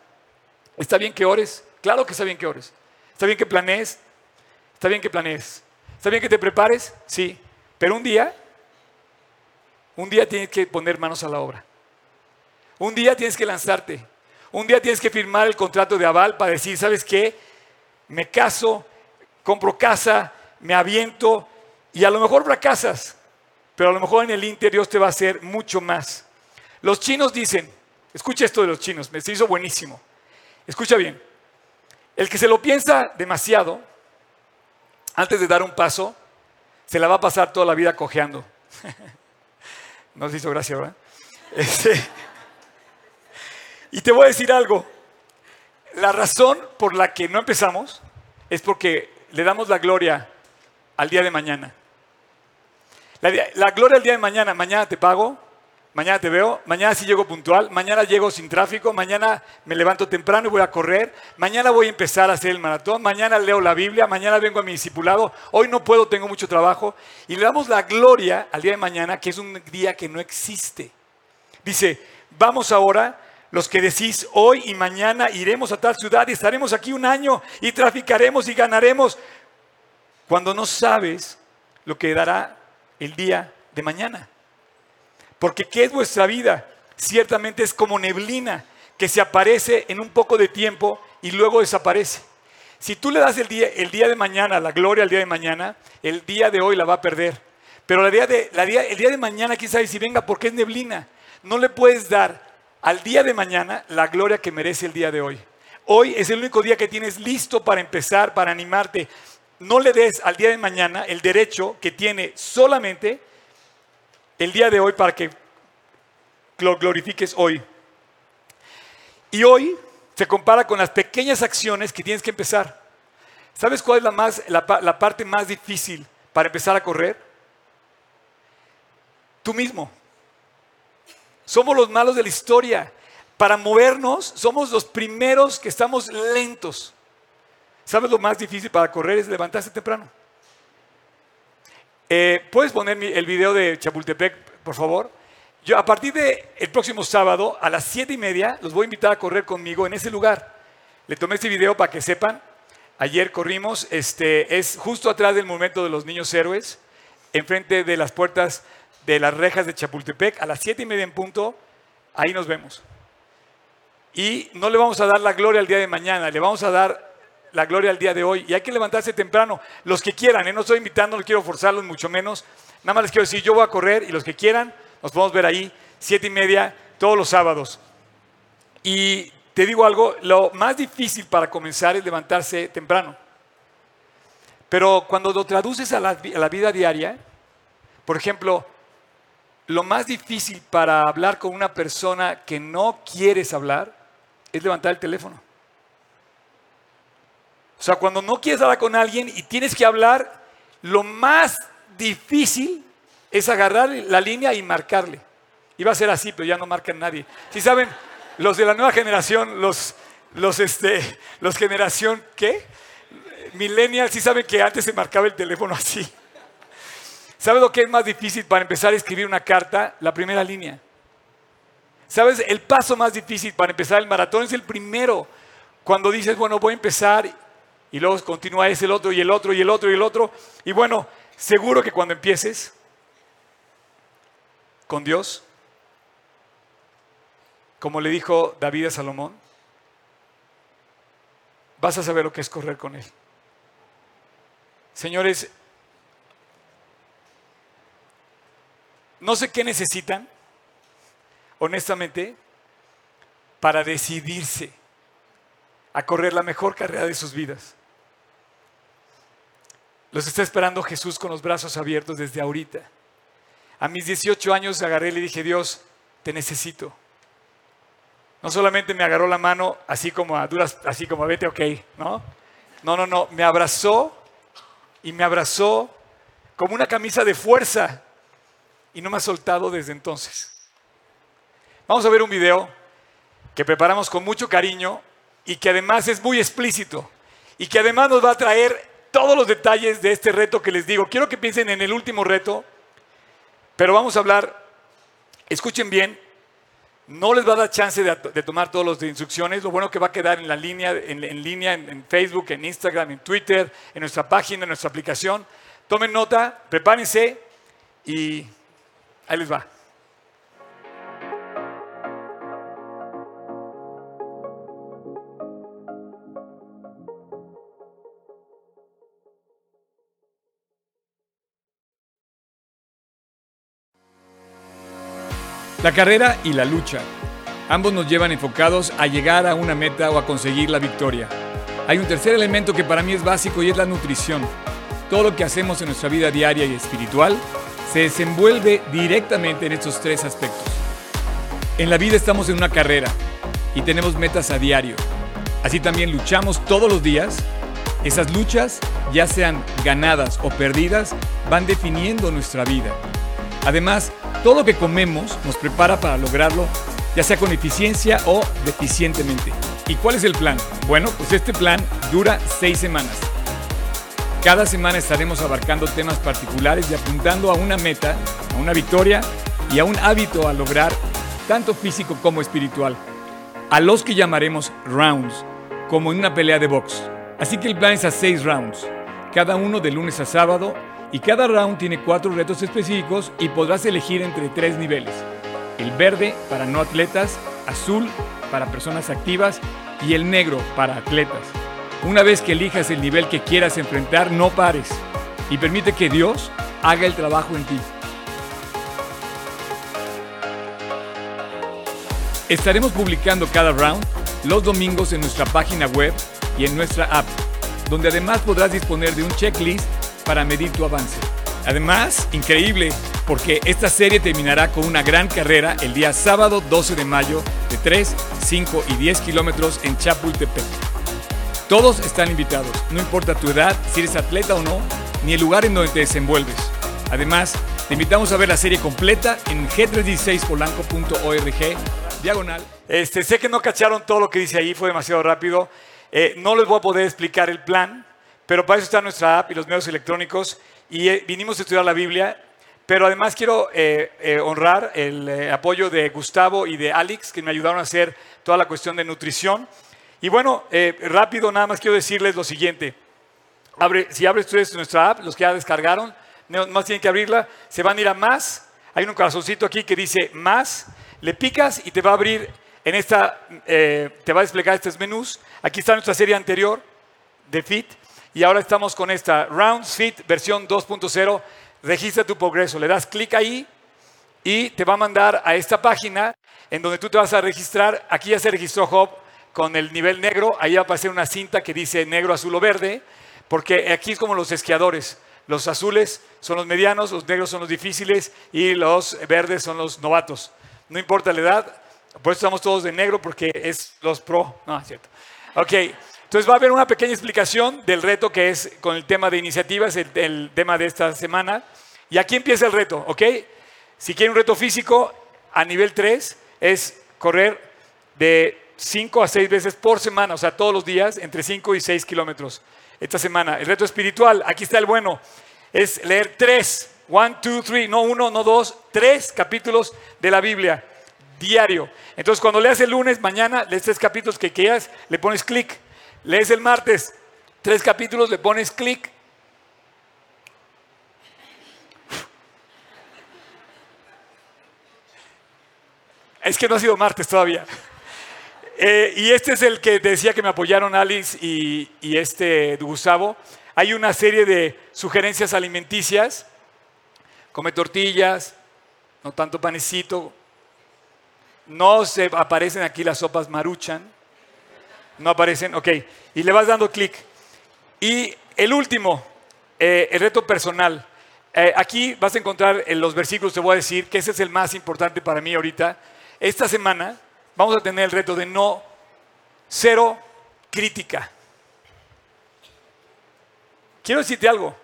¿Está bien que ores? Claro que está bien que ores. ¿Está bien que planees? Está bien que planees. ¿Está bien que te prepares? Sí. Pero un día, un día tienes que poner manos a la obra. Un día tienes que lanzarte. Un día tienes que firmar el contrato de aval para decir, ¿sabes qué? Me caso, compro casa, me aviento y a lo mejor fracasas. Pero a lo mejor en el Inter Dios te va a hacer mucho más. Los chinos dicen, escucha esto de los chinos, me se hizo buenísimo. Escucha bien. El que se lo piensa demasiado, antes de dar un paso, se la va a pasar toda la vida cojeando. No se hizo gracia, ¿verdad? Este... Y te voy a decir algo. La razón por la que no empezamos es porque le damos la gloria al día de mañana. La, la gloria al día de mañana. Mañana te pago, mañana te veo, mañana sí llego puntual, mañana llego sin tráfico, mañana me levanto temprano y voy a correr, mañana voy a empezar a hacer el maratón, mañana leo la Biblia, mañana vengo a mi discipulado, hoy no puedo, tengo mucho trabajo. Y le damos la gloria al día de mañana, que es un día que no existe. Dice, vamos ahora, los que decís hoy y mañana iremos a tal ciudad y estaremos aquí un año y traficaremos y ganaremos. Cuando no sabes lo que dará el día de mañana. Porque ¿qué es vuestra vida? Ciertamente es como neblina que se aparece en un poco de tiempo y luego desaparece. Si tú le das el día, el día de mañana, la gloria al día de mañana, el día de hoy la va a perder. Pero la día de, la día, el día de mañana, quién sabe si venga, porque es neblina. No le puedes dar al día de mañana la gloria que merece el día de hoy. Hoy es el único día que tienes listo para empezar, para animarte. No le des al día de mañana el derecho que tiene solamente el día de hoy para que lo glorifiques hoy. Y hoy se compara con las pequeñas acciones que tienes que empezar. ¿Sabes cuál es la, más, la, la parte más difícil para empezar a correr? Tú mismo. Somos los malos de la historia. Para movernos somos los primeros que estamos lentos. ¿Sabes lo más difícil para correr? Es levantarse temprano. Eh, ¿Puedes poner el video de Chapultepec, por favor? Yo, a partir del próximo sábado, a las siete y media, los voy a invitar a correr conmigo en ese lugar. Le tomé este video para que sepan. Ayer corrimos, este, es justo atrás del Monumento de los Niños Héroes, enfrente de las puertas de las rejas de Chapultepec, a las siete y media en punto, ahí nos vemos. Y no le vamos a dar la gloria al día de mañana, le vamos a dar la gloria al día de hoy. Y hay que levantarse temprano. Los que quieran, ¿eh? No estoy invitando, no quiero forzarlos, mucho menos. Nada más les quiero decir, yo voy a correr y los que quieran, nos podemos ver ahí, siete y media, todos los sábados. Y te digo algo, lo más difícil para comenzar es levantarse temprano. Pero cuando lo traduces a la, a la vida diaria, por ejemplo, lo más difícil para hablar con una persona que no quieres hablar es levantar el teléfono. O sea, cuando no quieres hablar con alguien y tienes que hablar, lo más difícil es agarrar la línea y marcarle. Iba a ser así, pero ya no marcan nadie. ¿Sí saben? Los de la nueva generación, los, los, este, los generación, ¿qué? Millennials, ¿sí saben que antes se marcaba el teléfono así? ¿Sabes lo que es más difícil para empezar a escribir una carta? La primera línea. ¿Sabes? El paso más difícil para empezar el maratón es el primero. Cuando dices, bueno, voy a empezar... Y luego continúa ese, el otro, y el otro, y el otro, y el otro. Y bueno, seguro que cuando empieces con Dios, como le dijo David a Salomón, vas a saber lo que es correr con él. Señores, no sé qué necesitan, honestamente, para decidirse a correr la mejor carrera de sus vidas. Los está esperando Jesús con los brazos abiertos desde ahorita. A mis dieciocho años agarré y le dije, Dios, te necesito. No solamente me agarró la mano así como a duras, así como vete, ok, ¿no? No, no, no, me abrazó y me abrazó como una camisa de fuerza y no me ha soltado desde entonces. Vamos a ver un video que preparamos con mucho cariño y que además es muy explícito y que además nos va a traer todos los detalles de este reto que les digo. Quiero que piensen en el último reto, pero vamos a hablar, escuchen bien, no les va a dar chance de, de tomar todas las instrucciones, lo bueno que va a quedar en la línea, en, en línea, en, en Facebook, en Instagram, en Twitter, en nuestra página, en nuestra aplicación. Tomen nota, prepárense y ahí les va. La carrera y la lucha. Ambos nos llevan enfocados a llegar a una meta o a conseguir la victoria. Hay un tercer elemento que para mí es básico y es la nutrición. Todo lo que hacemos en nuestra vida diaria y espiritual se desenvuelve directamente en estos tres aspectos. En la vida estamos en una carrera y tenemos metas a diario. Así también luchamos todos los días. Esas luchas, ya sean ganadas o perdidas, van definiendo nuestra vida. Además, todo lo que comemos nos prepara para lograrlo, ya sea con eficiencia o deficientemente. ¿Y cuál es el plan? Bueno, pues este plan dura seis semanas. Cada semana estaremos abarcando temas particulares y apuntando a una meta, a una victoria y a un hábito a lograr, tanto físico como espiritual, a los que llamaremos rounds, como en una pelea de box. Así que el plan es a seis rounds, cada uno de lunes a sábado, y cada round tiene cuatro retos específicos y podrás elegir entre tres niveles. El verde para no atletas, azul para personas activas y el negro para atletas. Una vez que elijas el nivel que quieras enfrentar, no pares y permite que Dios haga el trabajo en ti. Estaremos publicando cada round los domingos en nuestra página web y en nuestra app, donde además podrás disponer de un checklist para medir tu avance. Además, increíble, porque esta serie terminará con una gran carrera el día sábado doce de mayo de tres, cinco y diez kilómetros en Chapultepec. Todos están invitados, no importa tu edad, si eres atleta o no, ni el lugar en donde te desenvuelves. Además, te invitamos a ver la serie completa en g trescientos dieciséis polanco punto org, diagonal. Este, sé que no cacharon todo lo que dice ahí, fue demasiado rápido. Eh, no les voy a poder explicar el plan, pero para eso está nuestra app y los medios electrónicos y eh, vinimos a estudiar la Biblia, pero además quiero eh, eh, honrar el eh, apoyo de Gustavo y de Alex, que me ayudaron a hacer toda la cuestión de nutrición. Y bueno, eh, rápido nada más quiero decirles lo siguiente. Abre, si abres ustedes nuestra app, los que ya descargaron, no más tienen que abrirla, se van a ir a más, hay un corazoncito aquí que dice más, le picas y te va a abrir en esta, eh, te va a desplegar estos menús. Aquí está nuestra serie anterior de Fit. Y ahora estamos con esta Rounds Fit versión dos punto cero. Registra tu progreso. Le das clic ahí y te va a mandar a esta página en donde tú te vas a registrar. Aquí ya se registró Job con el nivel negro. Ahí va a aparecer una cinta que dice negro, azul o verde. Porque aquí es como los esquiadores. Los azules son los medianos, los negros son los difíciles y los verdes son los novatos. No importa la edad. Por eso estamos todos de negro porque es los pro. No, es cierto. Ok. Entonces va a haber una pequeña explicación del reto que es con el tema de iniciativas, el, el tema de esta semana. Y aquí empieza el reto, ¿ok? Si quieren un reto físico, a nivel tres es correr de cinco a seis veces por semana, o sea, todos los días, entre cinco y seis kilómetros esta semana. El reto espiritual, aquí está el bueno, es leer tres, uno, dos, tres, no uno, no dos, tres capítulos de la Biblia diario. Entonces, cuando leas el lunes, mañana, lees tres capítulos que quieras, le pones clic. Lees el martes, tres capítulos, le pones clic. Es que no ha sido martes todavía. Eh, y este es el que decía que me apoyaron Alice y, y este Gustavo. Hay una serie de sugerencias alimenticias. Come tortillas, no tanto panecito. No se aparecen aquí las sopas Maruchan. No aparecen, ok. Y le vas dando clic. Y el último, eh, el reto personal. Eh, aquí vas a encontrar en los versículos, te voy a decir que ese es el más importante para mí ahorita. Esta semana vamos a tener el reto de no, cero crítica. Quiero decirte algo.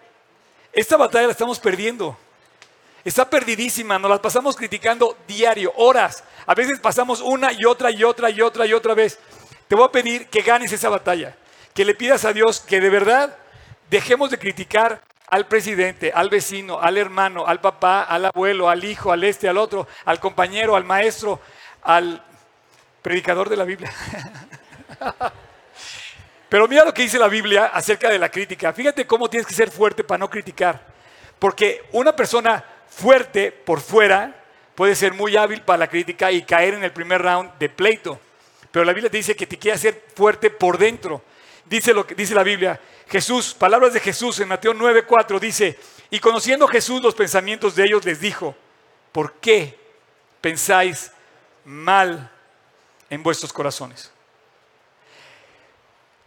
Esta batalla la estamos perdiendo. Está perdidísima. Nos la pasamos criticando diario, horas. A veces pasamos una y otra y otra y otra y otra vez. Te voy a pedir que ganes esa batalla. Que le pidas a Dios que de verdad dejemos de criticar al presidente, al vecino, al hermano, al papá, al abuelo, al hijo, al este, al otro, al compañero, al maestro, al predicador de la Biblia. Pero mira lo que dice la Biblia acerca de la crítica. Fíjate cómo tienes que ser fuerte para no criticar. Porque una persona fuerte por fuera puede ser muy hábil para la crítica y caer en el primer round de pleito. Pero la Biblia te dice que te quiere hacer fuerte por dentro. Dice lo que dice la Biblia. Jesús, palabras de Jesús en Mateo nueve cuatro dice: y conociendo Jesús los pensamientos de ellos, les dijo: ¿por qué pensáis mal en vuestros corazones?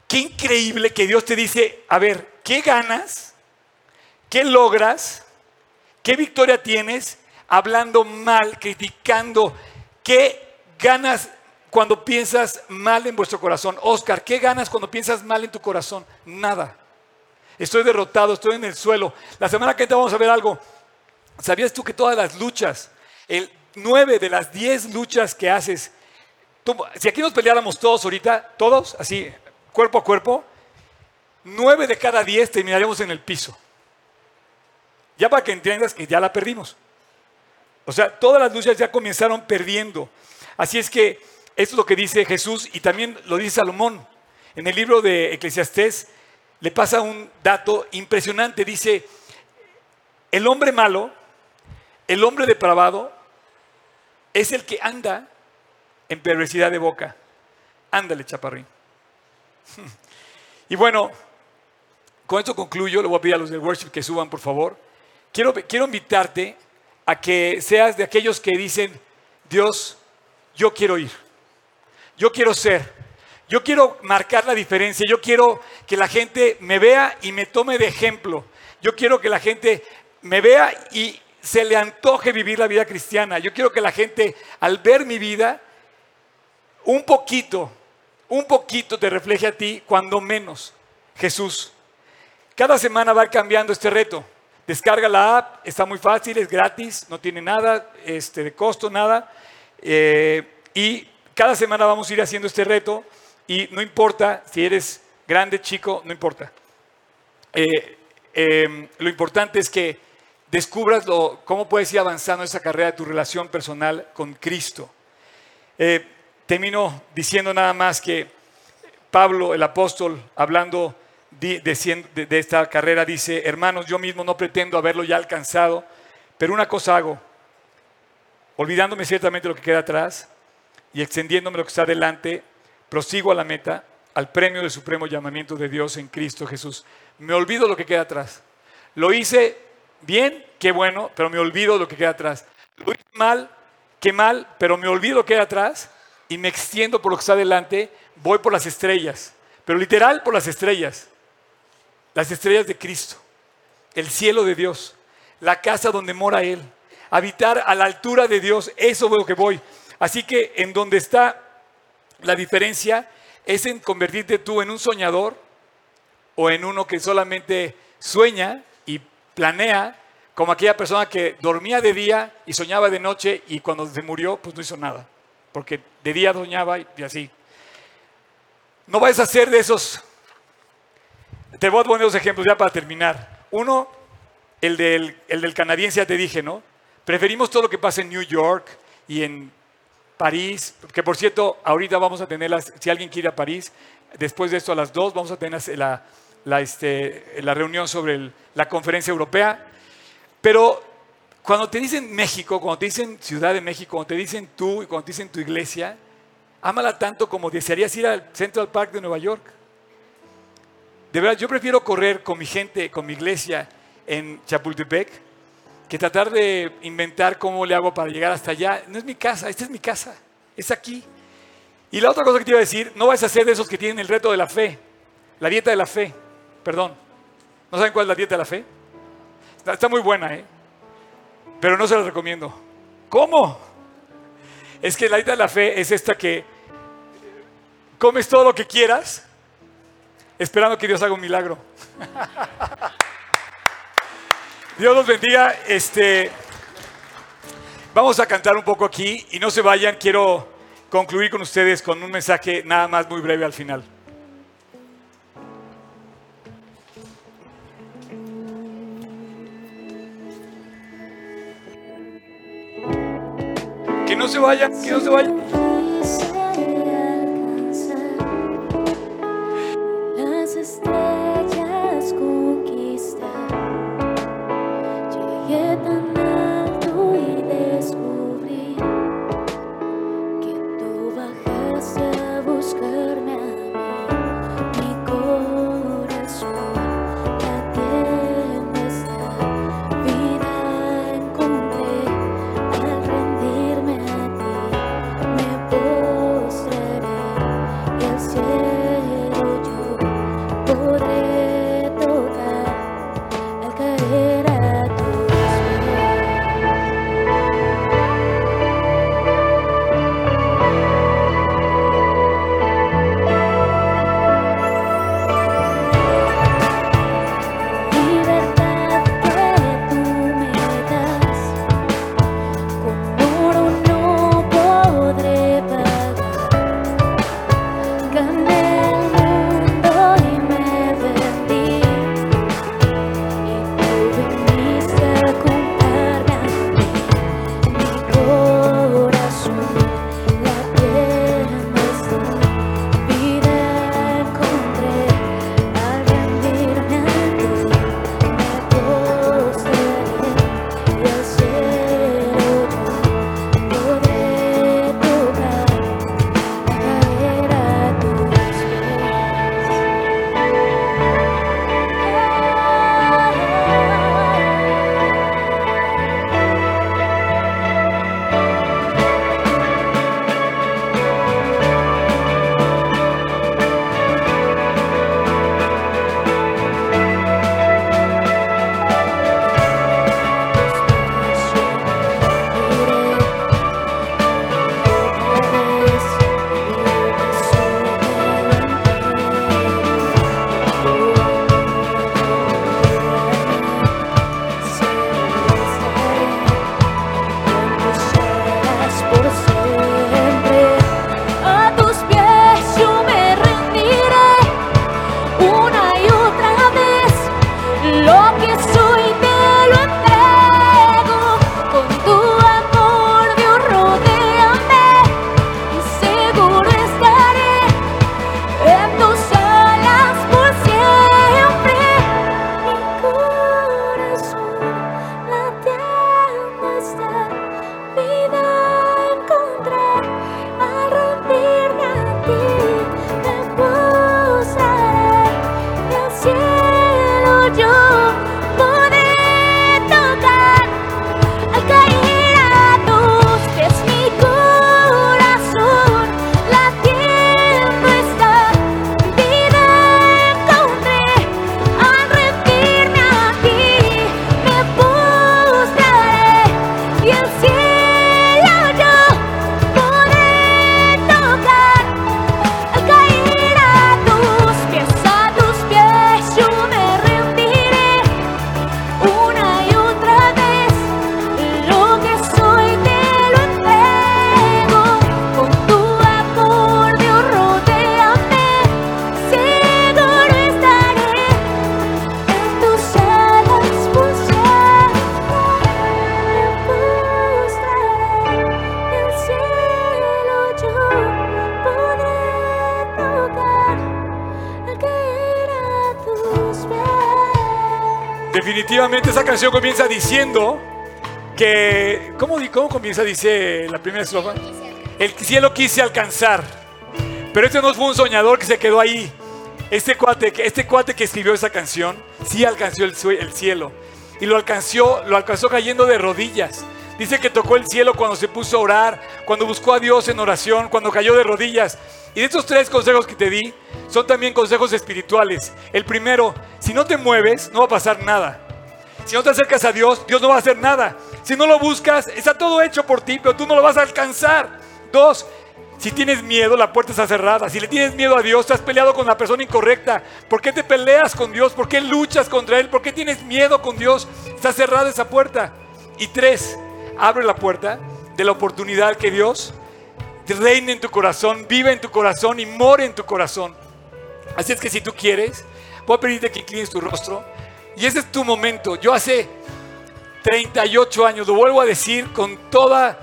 Qué increíble que Dios te dice: a ver, ¿qué ganas? ¿Qué logras? ¿Qué victoria tienes? Hablando mal, criticando. ¿Qué ganas cuando piensas mal en vuestro corazón? Oscar, ¿qué ganas cuando piensas mal en tu corazón? Nada. Estoy derrotado, estoy en el suelo. La semana que viene vamos a ver algo. ¿Sabías tú que todas las luchas, el nueve de las diez luchas que haces, tú, si aquí nos peleáramos todos ahorita, todos, así, cuerpo a cuerpo, nueve de cada diez terminaremos en el piso. Ya para que entiendas que ya la perdimos. O sea, todas las luchas ya comenzaron perdiendo. Así es que esto es lo que dice Jesús y también lo dice Salomón. En el libro de Eclesiastés le pasa un dato impresionante. Dice, el hombre malo, el hombre depravado, es el que anda en perversidad de boca. Ándale, chaparrín. Y bueno, con esto concluyo. Le voy a pedir a los del worship que suban, por favor. Quiero, quiero invitarte a que seas de aquellos que dicen: Dios, yo quiero ir, yo quiero ser, yo quiero marcar la diferencia, yo quiero que la gente me vea y me tome de ejemplo, yo quiero que la gente me vea y se le antoje vivir la vida cristiana, yo quiero que la gente al ver mi vida un poquito, un poquito te refleje a ti, cuando menos, Jesús. Cada semana va cambiando este reto. Descarga la app, está muy fácil, es gratis, no tiene nada este, de costo, nada. Eh, y cada semana vamos a ir haciendo este reto y no importa si eres grande, chico, no importa. Eh, eh, lo importante es que descubras lo, cómo puedes ir avanzando en esa carrera de tu relación personal con Cristo. Eh, Termino diciendo nada más que Pablo, el apóstol, hablando de, de, de esta carrera, dice: hermanos, yo mismo no pretendo haberlo ya alcanzado, pero una cosa hago, olvidándome ciertamente lo que queda atrás y extendiéndome lo que está delante, prosigo a la meta, al premio del supremo llamamiento de Dios en Cristo Jesús. Me olvido lo que queda atrás. Lo hice bien, qué bueno, pero me olvido lo que queda atrás. Lo hice mal, qué mal, pero me olvido lo que queda atrás. Y me extiendo por lo que está adelante, voy por las estrellas, pero literal por las estrellas, las estrellas de Cristo, el cielo de Dios, la casa donde mora Él, habitar a la altura de Dios, eso es lo que voy. Así que en donde está la diferencia es en convertirte tú en un soñador o en uno que solamente sueña y planea, como aquella persona que dormía de día y soñaba de noche y cuando se murió pues no hizo nada. Porque de día soñaba y así. No vayas a ser de esos. Te voy a poner dos ejemplos ya para terminar. Uno, el del, el del canadiense, ya te dije, ¿no? Preferimos todo lo que pasa en New York y en París. Que por cierto, ahorita vamos a tener, las, si alguien quiere ir a París, después de esto a las dos vamos a tener la, la, este, la reunión sobre el, la conferencia europea. Pero Cuando te dicen México, cuando te dicen Ciudad de México, cuando te dicen tú y cuando te dicen tu iglesia, ámala tanto como desearías ir al Central Park de Nueva York. De verdad, yo prefiero correr con mi gente, con mi iglesia en Chapultepec, que tratar de inventar cómo le hago para llegar hasta allá. No es mi casa, esta es mi casa, es aquí. Y la otra cosa que te iba a decir, no vayas a ser de esos que tienen el reto de la fe, la dieta de la fe, perdón. ¿No saben cuál es la dieta de la fe? Está, está muy buena, ¿eh? Pero no se la recomiendo. ¿Cómo? Es que la dieta de la fe es esta que comes todo lo que quieras esperando que Dios haga un milagro. Dios los bendiga. Este, vamos a cantar un poco aquí y no se vayan. Quiero concluir con ustedes con un mensaje nada más muy breve al final. Que no se vayan, que no se vayan. Las estrellas conquistan. Llegué tan alto y descubrí que tú bajaste a buscarme a mí. Mi corazón, la tempestad, vida encontré al rendirme a ti. Me postraré y al cielo yo podré tocar al caer a tus pies. Libertad que tú me das, con oro no podré pagar. Gané el mundo y me vendí, y tú viniste a comprarme a mí. Mi corazón, la tempestad, vida encontré al rendirme a ti. Me postraré y al cielo yo podré tocar, caer a tus pies. Por siempre a tus pies yo me rendiré una y otra vez. Lo que soy te lo entrego, con tu amor Dios rodéame y seguro estaré en tus alas por siempre. Mi corazón, la tempestad, vida encontrar al rendirme a ti. Me postraré y al cielo yo podré tocar al caer a tus pies. Mi corazón, la tempestad, vida encontré al rendirme a ti. Me postraré y al cielo yo podré tocar al caer a tus pies. A tus pies yo me rendiré una y otra vez. Lo que soy te lo entrego, con tu amor Dios rodéame, seguro estaré en tus alas por siempre. Me postraré y al cielo yo podré tocar al caer a tus pies. Definitivamente esa canción comienza diciendo que, ¿cómo, cómo comienza? Dice la primera estrofa. El cielo quise alcanzar, pero este no fue un soñador que se quedó ahí. Este cuate, este cuate que escribió esa canción sí alcanzó el, el cielo, y lo alcanzó, lo alcanzó cayendo de rodillas. Dice que tocó el cielo cuando se puso a orar, cuando buscó a Dios en oración, cuando cayó de rodillas. Y de estos tres consejos que te di, son también consejos espirituales. El primero, si no te mueves, no va a pasar nada. Si no te acercas a Dios, Dios no va a hacer nada. Si no lo buscas, está todo hecho por ti, pero tú no lo vas a alcanzar. Dos, si tienes miedo, la puerta está cerrada. Si le tienes miedo a Dios, te has peleado con la persona incorrecta. ¿Por qué te peleas con Dios? ¿Por qué luchas contra Él? ¿Por qué tienes miedo con Dios? Está cerrada esa puerta. Y tres, abre la puerta de la oportunidad que Dios reine en tu corazón, vive en tu corazón y more en tu corazón. Así es que si tú quieres, voy a pedirte que inclines tu rostro. Y ese es tu momento. Yo hace treinta y ocho años, lo vuelvo a decir con toda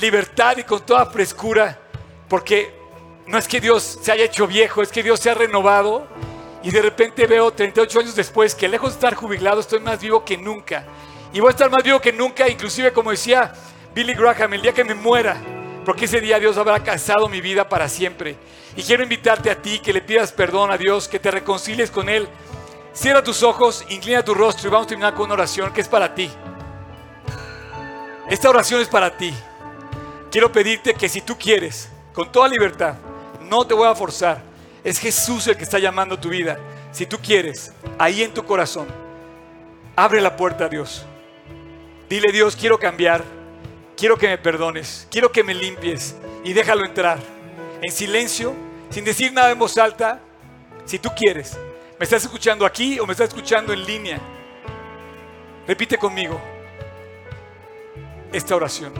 libertad y con toda frescura, porque no es que Dios se haya hecho viejo, es que Dios se ha renovado, y de repente veo treinta y ocho años después que lejos de estar jubilado estoy más vivo que nunca, y voy a estar más vivo que nunca, inclusive como decía Billy Graham, el día que me muera, porque ese día Dios habrá casado mi vida para siempre. Y quiero invitarte a ti que le pidas perdón a Dios, que te reconcilies con Él. Cierra tus ojos, inclina tu rostro y vamos a terminar con una oración que es para ti. Esta oración es para ti. Quiero pedirte que si tú quieres, con toda libertad, no te voy a forzar. Es Jesús el que está llamando tu vida. Si tú quieres, ahí en tu corazón, abre la puerta a Dios. Dile: Dios, quiero cambiar, quiero que me perdones, quiero que me limpies, y déjalo entrar. En silencio, sin decir nada en voz alta, si tú quieres. ¿Me estás escuchando aquí o me estás escuchando en línea? Repite conmigo esta oración.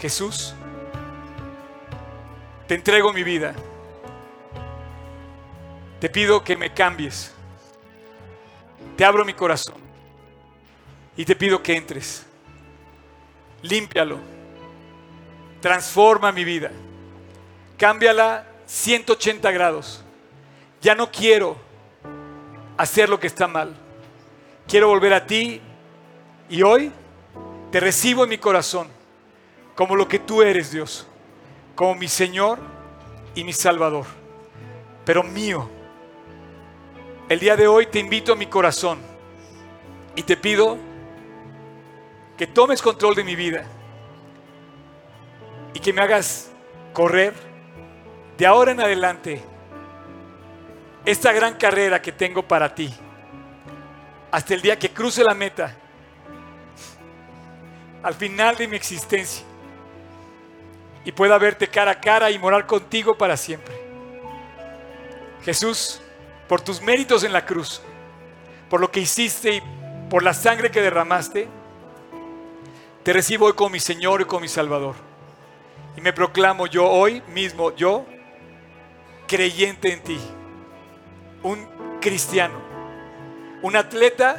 Jesús, te entrego mi vida. Te pido que me cambies. Te abro mi corazón y te pido que entres. Límpialo. Transforma mi vida. Cámbiala ciento ochenta grados. Ya no quiero hacer lo que está mal. Quiero volver a ti y hoy te recibo en mi corazón como lo que tú eres, Dios, como mi Señor y mi Salvador, pero mío. El día de hoy te invito a mi corazón y te pido que tomes control de mi vida y que me hagas correr de ahora en adelante esta gran carrera que tengo para ti, hasta el día que cruce la meta, al final de mi existencia, y pueda verte cara a cara y morar contigo para siempre. Jesús, por tus méritos en la cruz, por lo que hiciste y por la sangre que derramaste, te recibo hoy como mi Señor y como mi Salvador, y me proclamo yo hoy mismo, yo, creyente en ti. Un cristiano, un atleta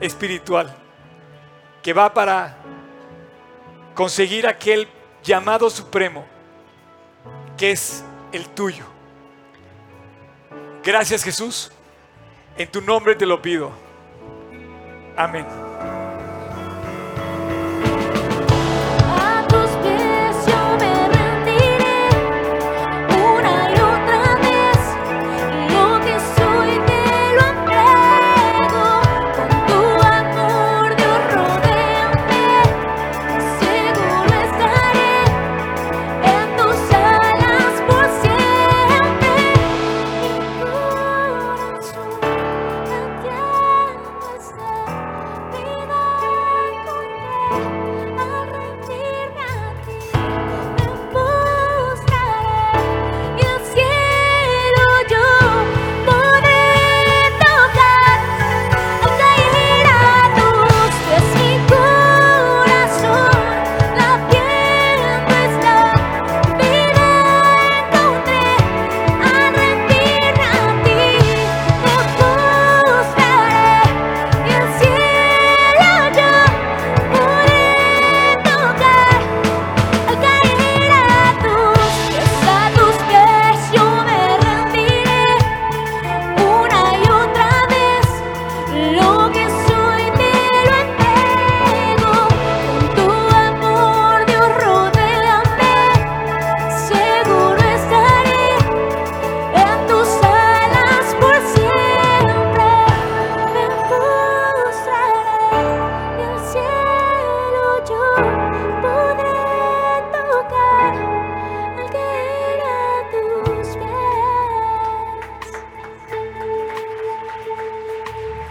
espiritual que va para conseguir aquel llamado supremo que es el tuyo. Gracias, Jesús, en tu nombre te lo pido. Amén.